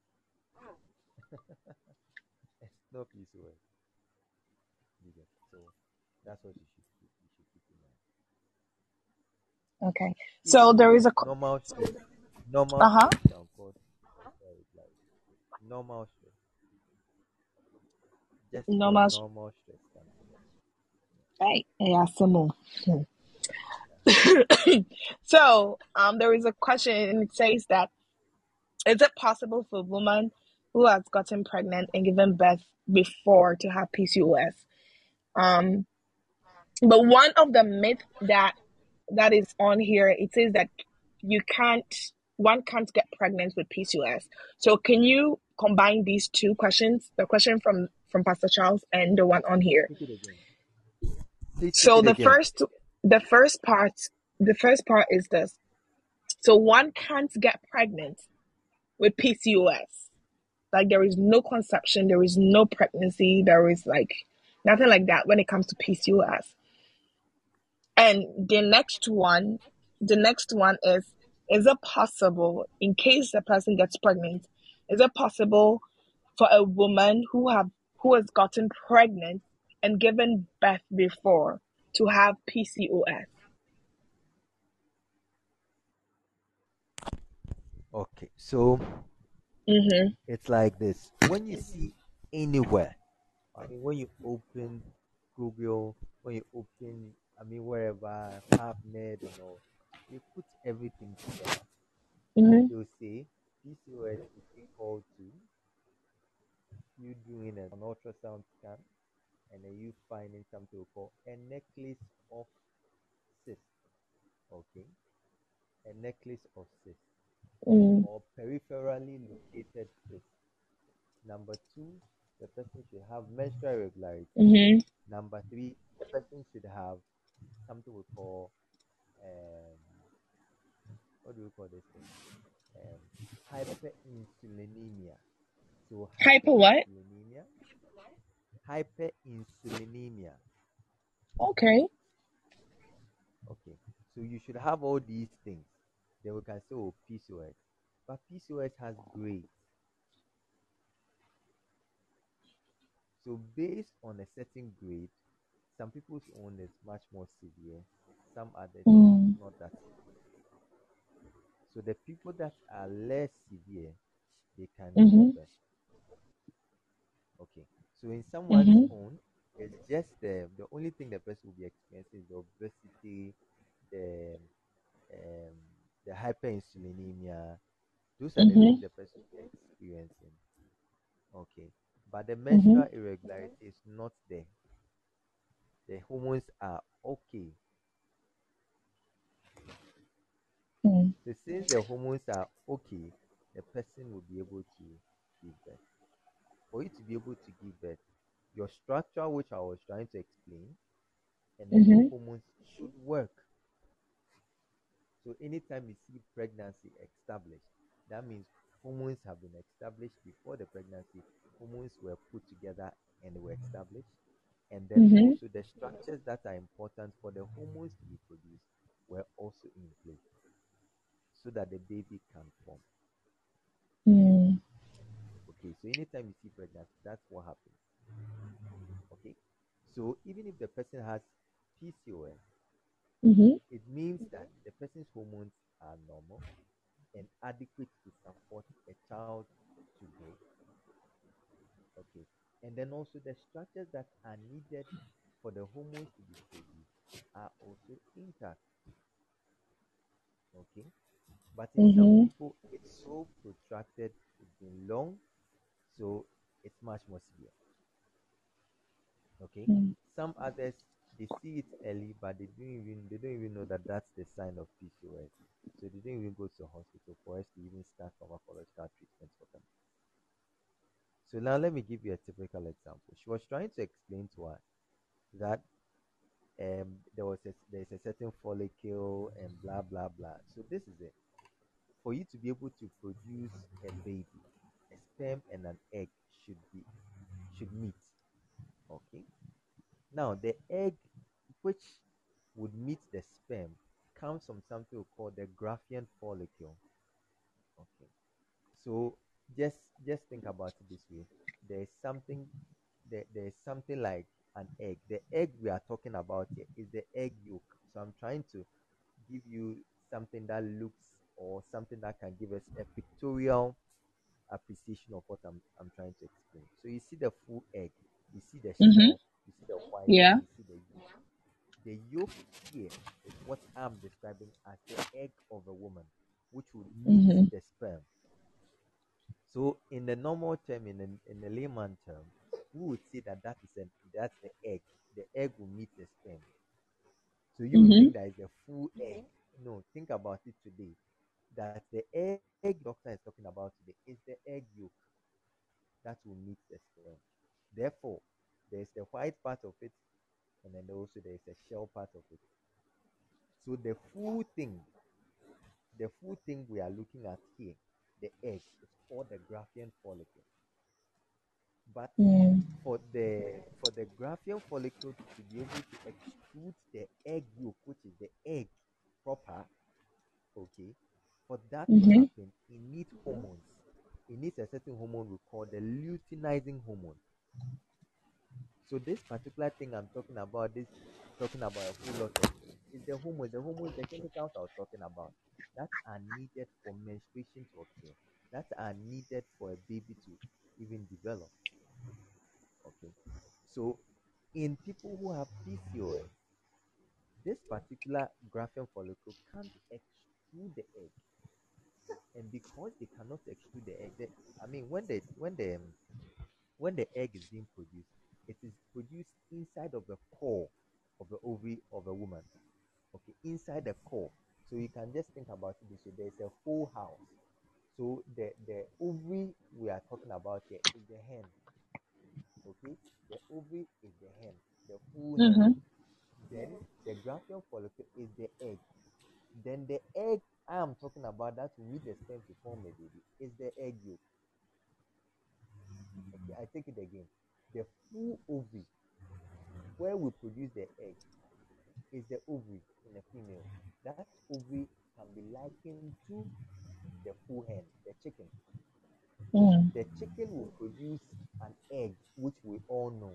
It's not PCOS. So that's what you should keep in mind. Okay. So there is a normal normal stress. Just normal stress. Right. Yeah, some more. So there is a question, and it says that, is it possible for a woman who has gotten pregnant and given birth before to have PCOS? But one of the myths that is on here, it says that one can't get pregnant with PCOS. So can you combine these two questions, the question from Pastor Charles and the one on here? So the first part is this. So one can't get pregnant with PCOS. Like, there is no conception, there is no pregnancy, there is like nothing like that when it comes to PCOS. And the next one is it possible, in case the person gets pregnant, is it possible for a woman who has gotten pregnant and given birth before to have PCOS? Okay, so it's like this. When you see anywhere When you open Google, when you open, wherever, PubMed and all, you put everything together. Mm-hmm. You'll say, this word is equal to you doing an ultrasound scan, and then you finding something called a necklace of cysts. Okay? A necklace of cysts. Mm. Or peripherally located cysts. Number two, the person should have menstrual irregularity. Mm-hmm. Number three, the person should have something we call, what do we call this thing? Hyperinsulinemia. So hyper what? Hyperinsulinemia. Okay. Okay. So you should have all these things. Then we can say, oh, PCOS. But PCOS has grades. So based on a certain grade, some people's own is much more severe. Some others not that severe. So the people that are less severe, they can do better. Okay. So in someone's own, it's just the only thing the person will be experiencing is the obesity, the hyperinsulinemia. Those are the things the person will be experiencing. Okay. But the menstrual irregularity is not there. The hormones are okay. So since the hormones are okay, the person will be able to give birth. For you to be able to give birth, your structure, which I was trying to explain, and then the hormones should work. So anytime you see pregnancy established, that means hormones have been established before the pregnancy. Hormones were put together and were established. And then also the structures that are important for the hormones to be produced were also in place so that the baby can form. Okay, so anytime you see pregnancy, that's what happens. Okay, so even if the person has PCOS, it means that the person's hormones are normal and adequate to support a child to grow. Okay, and then also the structures that are needed for the hormones to be produced are also intact. Okay, but in some people, it's so protracted, it's been long, so it's much more severe. Okay, some others, they see it early, but they don't even know that that's the sign of PCOS, so they don't even go to the hospital for us to even start pharmacological treatment for them. So now let me give you a typical example. She was trying to explain to us that there's a certain follicle and blah, blah, blah. So this is it. For you to be able to produce a baby, a sperm and an egg should meet. Okay? Now, the egg which would meet the sperm comes from something called the Graafian follicle. Okay. So just think about it this way. There's something like an egg. The egg we are talking about here is the egg yolk. So I'm trying to give you something that looks or something that can give us a pictorial appreciation of what I'm trying to explain. So you see the full egg, you see the shell, you see the white, you see the yolk. The yolk here is what I'm describing as the egg of a woman, which would meet the sperm. So in the normal term, in the layman term, we would say that's the egg. The egg will meet the sperm. So you would think that is a full egg. No, think about it today. That the egg doctor is talking about today is the egg yolk that will meet the sperm. Therefore, there is the white part of it, and then also there is the shell part of it. So the full thing we are looking at here, the egg, is called the Graafian follicle. But for the Graafian follicle to be able to extrude the egg yolk, which is the egg proper, okay, for that to happen, it needs hormones. It needs a certain hormone we call the luteinizing hormone. So this particular thing I'm talking about a whole lot of things, is the hormones, the chemicals I was talking about, that are needed for menstruation to occur, that are needed for a baby to even develop. Okay, so in people who have PCOS, this particular graphene follicle can't extrude the egg, and because they cannot extrude the egg, when the egg is being produced, it is produced inside of the core of the ovary of a woman. Okay, inside the core. So you can just think about it this way. There's a whole house. So the ovary we are talking about here is the hen. Okay, the ovary is the hen, the full hen. Then the graphene follicle is the egg. Then the egg I am talking about that we need the sperm to form a baby is the egg yolk. Okay, I take it again. The full ovary, where we produce the egg, is the ovary in a female. That ovary can be likened to the full hen, the chicken. Mm. The chicken will produce an egg, which we all know.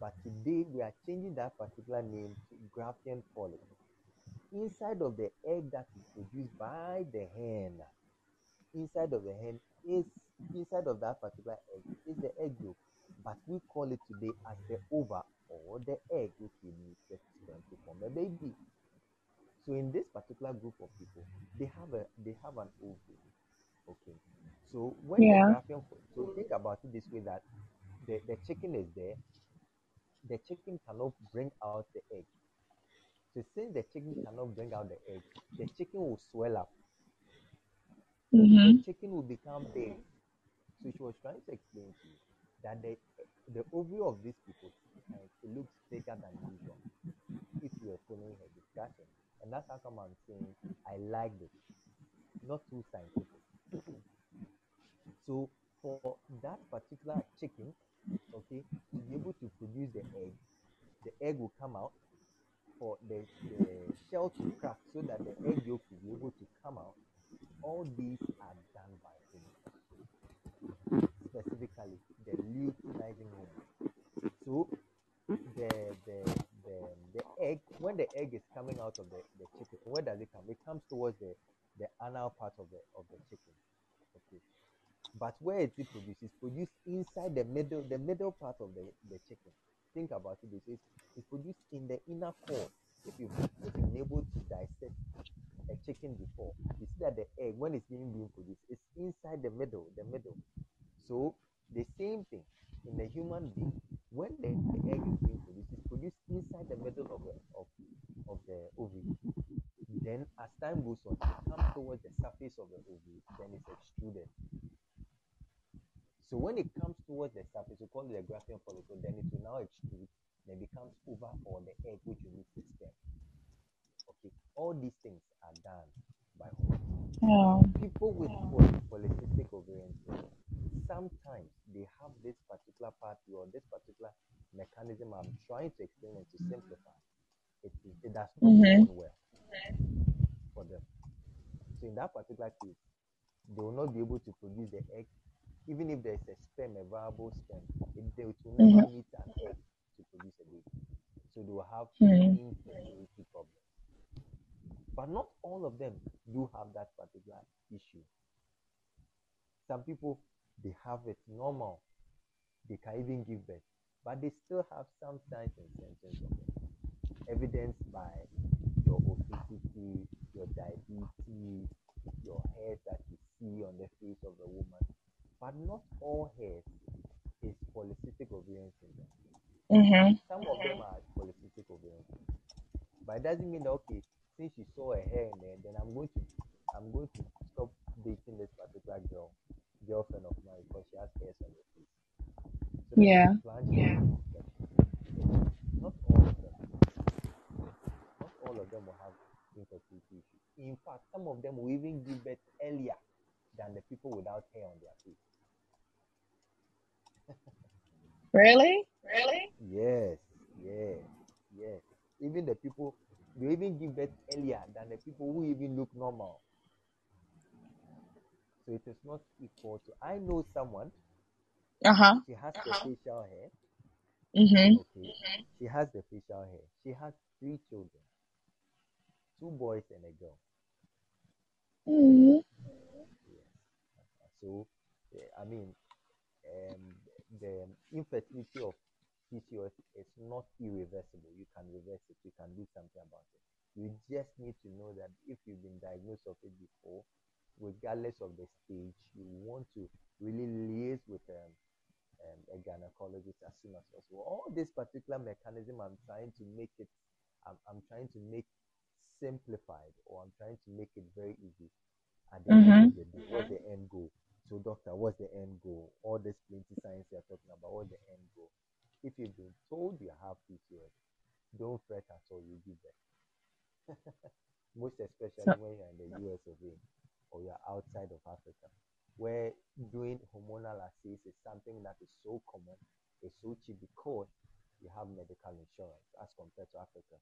But today we are changing that particular name to graphene follicle. Inside of the egg that is produced by the hen, inside of the hen is inside of that particular egg is the egg yolk. But we call it today as the ova or the egg, which we use to form a baby. So in this particular group of people, they have an ovary. Okay. So when so think about it this way, that the chicken is there, the chicken cannot bring out the egg. So since the chicken cannot bring out the egg, the chicken will swell up. Mm-hmm. The chicken will become big. So she was trying to explain to you that the ovary of these people, it looks bigger than usual if you are following her discussion. And that's how come I'm saying I like this, not too scientific. So for that particular chicken, okay, to be able to produce the egg will come out for the shell to crack so that the egg yolk will be able to come out. All these are done by females, specifically the luteinizing hormone. So the egg, when the egg is coming out of the chicken, where does it come? It comes towards the anal part of the chicken. Okay. But where it is produced? It's produced inside the middle part of the chicken. Think about it. It's produced in the inner core. If you've been able to dissect a chicken before, you see that the egg, when it's being produced, it's inside the middle. So the same thing in the human being, when the egg is being produced, it's produced inside the middle of the ovary. Then as time goes on, it comes towards the surface of the ovary, then it's extruded. So when it comes towards the surface, we call it the graphene follicle, then it will now extrude, then becomes ova or the egg, which you need to stem. Okay, all these things are done by hormones. People with polycystic ovarian syndrome, sometimes they have this particular party or this particular mechanism I'm trying to explain and to simplify. It does not work well for them. So in that particular case, they will not be able to produce the egg. Even if there is a sperm, a viable sperm, they will never meet an egg to produce a baby. So they will have infertility problems. But not all of them do have that particular issue. Some people, they have it normal. They can even give birth. But they still have some signs and symptoms of it. Evidenced by your obesity, your diabetes, your hair that you see on the face of the woman. But not all hair is polycystic ovarian syndrome. Mm-hmm. Some of them are polycystic ovarian syndrome. But it doesn't mean that, okay, since you saw a hair in there, then I'm going to stop dating this particular girlfriend of mine because she has hairs on her face. So Not all of them will have infertility issues. In fact, some of them will even give birth earlier than the people without hair on their face. Really? Yes. Even the people, they even give birth earlier than the people who even look normal. So it is not equal to. I know someone. She has the facial hair. Mm-hmm. Okay. She has the facial hair. She has 3 children, 2 boys and a girl. Mm-hmm. So, the infertility of PCOS is not irreversible. You can reverse it. You can do something about it. You just need to know that if you've been diagnosed with it before, regardless of the stage, you want to really liaise with a gynecologist as soon as possible. All this particular mechanism, I'm trying to make simplified, or I'm trying to make it very easy. At the end of the day, what's the end goal? So, doctor, what's the end goal? All this plenty science you're talking about, what's the end goal? If you've been told you have PCOS, don't fret at all, you give birth. Most especially when you're in the US of A or you're outside of Africa, where doing hormonal assays is something that is so common, it's so cheap because you have medical insurance as compared to Africa,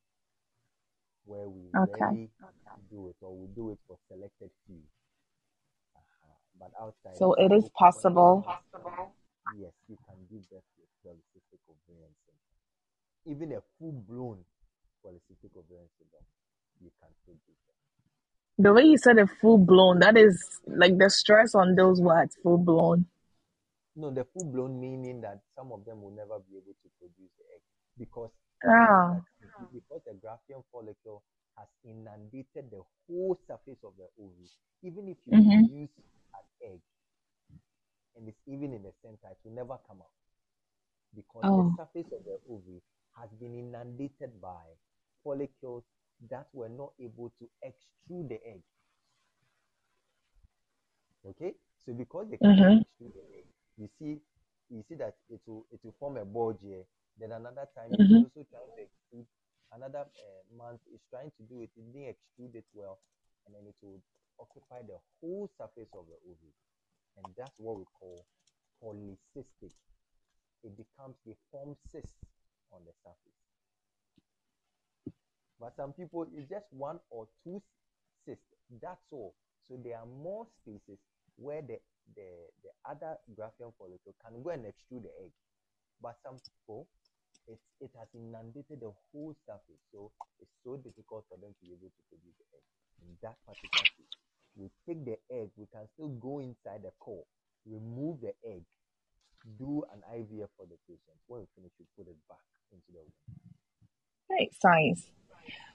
where we rarely do it, or we do it for selected few. But outside, so it is possible. Yes, you can give birth to a polycystic ovarian syndrome. Even a full-blown polycystic ovarian syndrome, you can still give birth. The way you said a full-blown, that is like the stress on those words, full-blown. No, the full-blown meaning that some of them will never be able to produce the egg because the graphene follicle has inundated the whole surface of the ovary. Even if you produce an egg, and it's even in the center, it will never come out because the surface of the ovary has been inundated by follicles that were not able to extrude the egg. Okay, so because they can't extrude the egg, you see that it will form a bulge here. Then another time, it's also trying to extrude. Another month is trying to do it. It didn't extrude it well, and then it will occupy the whole surface of the ovary. And that's what we call polycystic. They form cysts on the surface. But some people, it's just one or two cysts. That's all. So there are more spaces where the other graphene follicle can go and extrude the egg. But some people, it has inundated the whole surface. So it's so difficult for them to be able to produce the egg. In that particular case, we take the egg, we can still go inside the core, remove the egg, do an IVF for the patient. When we finish, we put it back into the womb. Great science.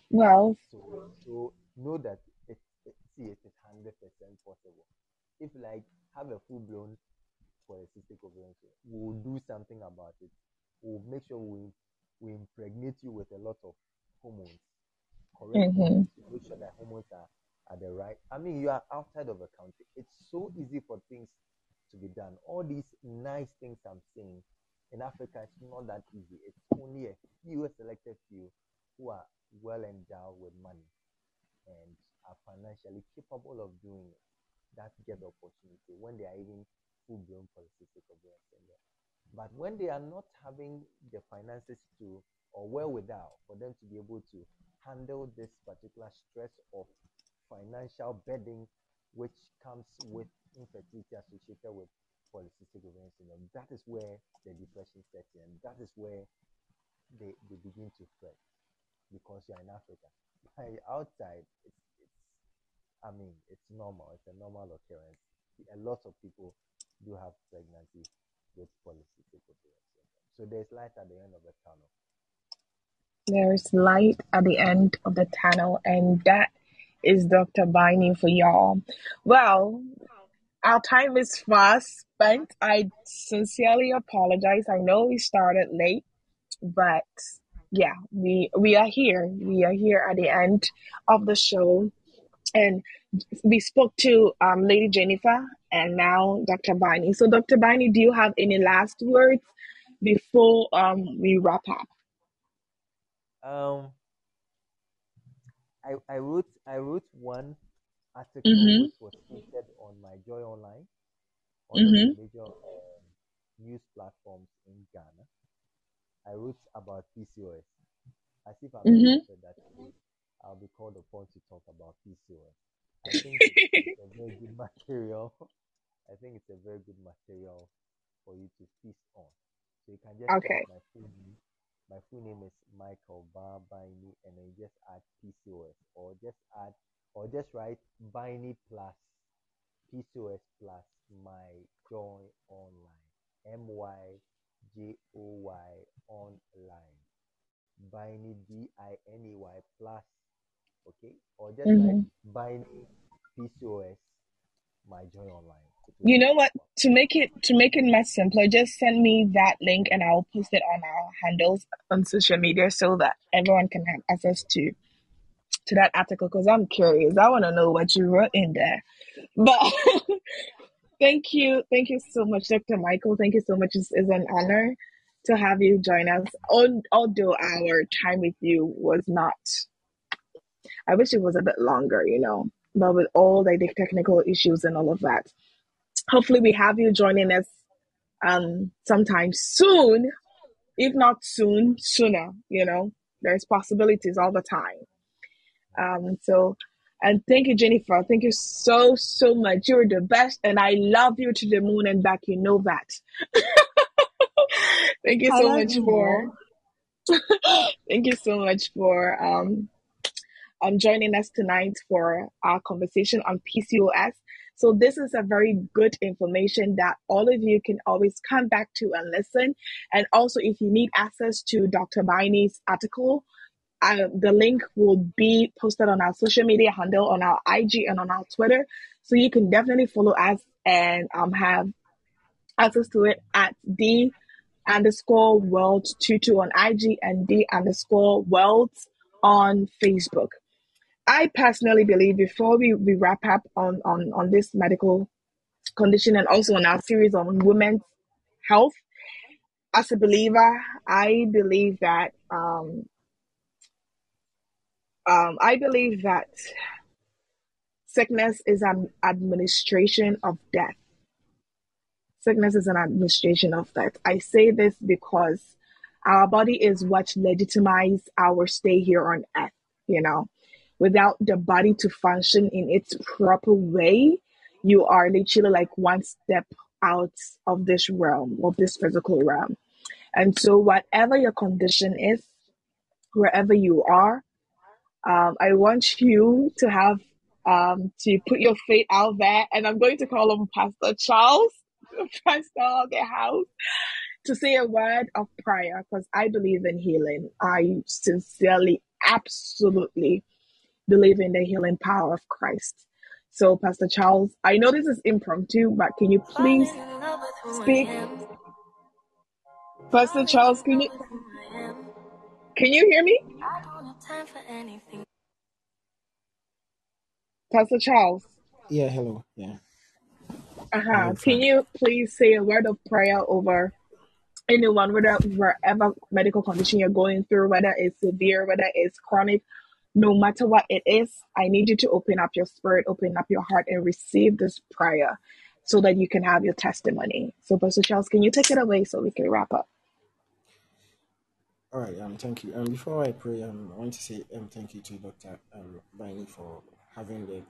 Well, so know that it is 100% possible. If have a full-blown polycystic ovarian syndrome, we will do something about it. We'll make sure we impregnate you with a lot of hormones. Correct. Make sure that hormones are the right. I mean, you are outside of the country. It's so easy for things to be done. All these nice things I'm saying in Africa, it's not that easy. It's only a few selected few who are well endowed with money and are financially capable of doing it. That get the opportunity when they are even full-blown polycystic ovarian syndrome. But when they are not having the finances to, or wherewithal for them to be able to handle this particular stress of financial burden, which comes with infertility associated with polycystic ovarian syndrome, that is where the depression sets in. That is where they begin to fret because you are in Africa. Outside, it's normal. It's a normal occurrence. A lot of people do have pregnancy with polycystic ovarian syndrome. So there's light at the end of the tunnel. There's light at the end of the tunnel, and that is Dr. Baini for y'all. Well, our time is fast spent. I sincerely apologize. I know we started late, but yeah, we are here. We are here at the end of the show. And we spoke to Lady Jennifer and now Dr. Baini. So Dr. Baini, do you have any last words before we wrap up? I wrote one article which was posted on my Joy Online, on the major news platforms in Ghana. I wrote about PCOS. As if I'm interested that I'll be called upon to talk about PCOS. I think it's a very good material. I think it's a very good material for you to feast on. So you can just check my full name. My full name is Michael Bar Baini, and then just add PCOS, or just write Baini plus PCOS plus my Joy Online, MYJOY online. Biny, B-I-N-E-Y plus, okay? Or just like Biny, PCOS, my join online. You know what? To make it much simpler, just send me that link and I'll post it on our handles on social media so that everyone can have access to that article, because I'm curious. I want to know what you wrote in there. But thank you so much, Dr. Michael. Thank you so much. It's an honor to have you join us. Although our time with you was not, I wish it was a bit longer, you know, but with all the technical issues and all of that. Hopefully we have you joining us sometime soon. If not soon, sooner, you know. There's possibilities all the time. And thank you, Jennifer. Thank you so, so much. You're the best, and I love you to the moon and back. You know that. Thank you so much for. Thank you so much for joining us tonight for our conversation on PCOS. So this is a very good information that all of you can always come back to and listen. And also, if you need access to Dr. Biny's article, the link will be posted on our social media handle, on our IG and on our Twitter. So you can definitely follow us and have access to it at D_world22 on IG and D_world on Facebook. I personally believe, before we wrap up on this medical condition and also on our series on women's health, as a believer, I believe that sickness is an administration of death. Sickness is an administration of death. I say this because our body is what legitimizes our stay here on earth, you know. Without the body to function in its proper way, you are literally like one step out of this realm, of this physical realm. And so whatever your condition is, wherever you are, I want you to have, to put your faith out there. And I'm going to call on Pastor Charles, Pastor of the house, to say a word of prayer, because I believe in healing. I sincerely, absolutely believe in the healing power of Christ. So, Pastor Charles, I know this is impromptu, but can you please speak? Pastor Charles, can you hear me? I don't have time for anything. Pastor Charles. Yeah, hello. Yeah. Can you please say a word of prayer over anyone, whatever medical condition you're going through, whether it's severe, whether it's chronic? No matter what it is, I need you to open up your spirit, open up your heart, and receive this prayer so that you can have your testimony. So, Pastor Charles, can you take it away so we can wrap up? All right, thank you. Before I pray, I want to say thank you to Dr. Biny for having the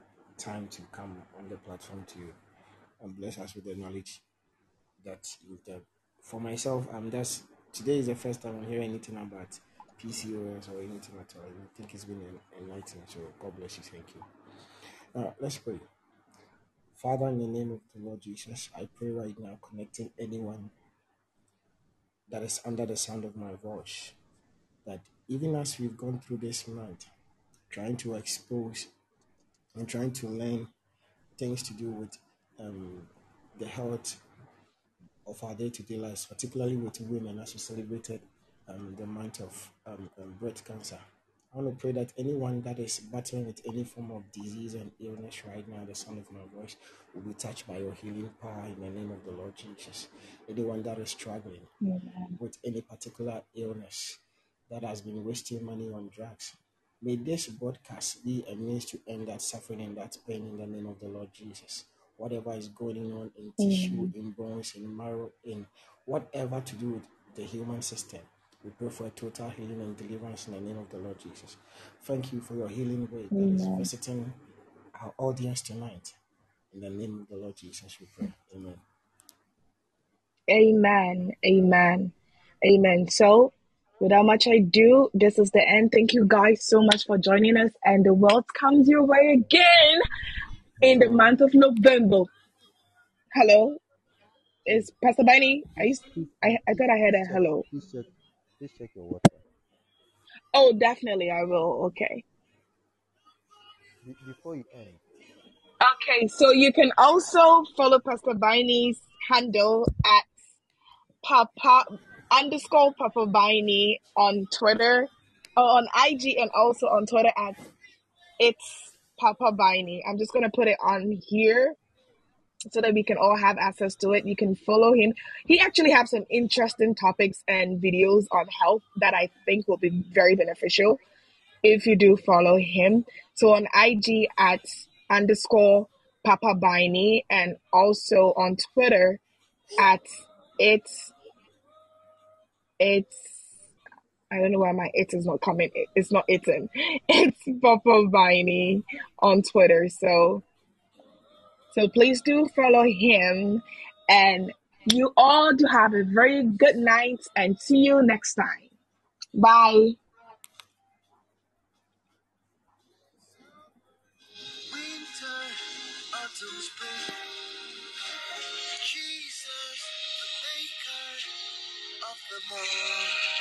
time to come on the platform to bless us with the knowledge that you have. For myself, today is the first time I'm hearing anything about PCOS or anything at all. I think it's been enlightening. So God bless you. Thank you. Let's pray. Father, in the name of the Lord Jesus, I pray right now, connecting anyone that is under the sound of my voice, that even as we've gone through this month, trying to expose and trying to learn things to do with the health of our day-to-day lives, particularly with women, as we celebrated the month of breast cancer. I want to pray that anyone that is battling with any form of disease and illness right now, the sound of my voice will be touched by your healing power in the name of the Lord Jesus. Anyone that is struggling with any particular illness that has been wasting money on drugs, may this broadcast be a means to end that suffering and that pain in the name of the Lord Jesus. Whatever is going on in tissue, in bones, in marrow, in whatever to do with the human system, we pray for a total healing and deliverance in the name of the Lord Jesus. Thank you for your healing way that is visiting our audience tonight. In the name of the Lord Jesus, we pray. Amen. Amen. Amen. Amen. So, without much ado, this is the end. Thank you guys so much for joining us. And the world comes your way again in the month of November. Hello? Is Pastor Biny? I thought I had a hello. Please check your WhatsApp. Oh, definitely, I will. Okay. Before you end. Okay, so you can also follow Pastor Bini's handle at _Papa Bini on Twitter, or on IG, and also on Twitter at It's Papa Bini. I'm just gonna put it on here so that we can all have access to it. You can follow him. He actually has some interesting topics and videos on health that I think will be very beneficial if you do follow him. So on IG at _Papa Bini, and also on Twitter at it's Papa Bini on Twitter. So please do follow him, and you all do have a very good night, and see you next time. Bye. Jesus, the maker of them all.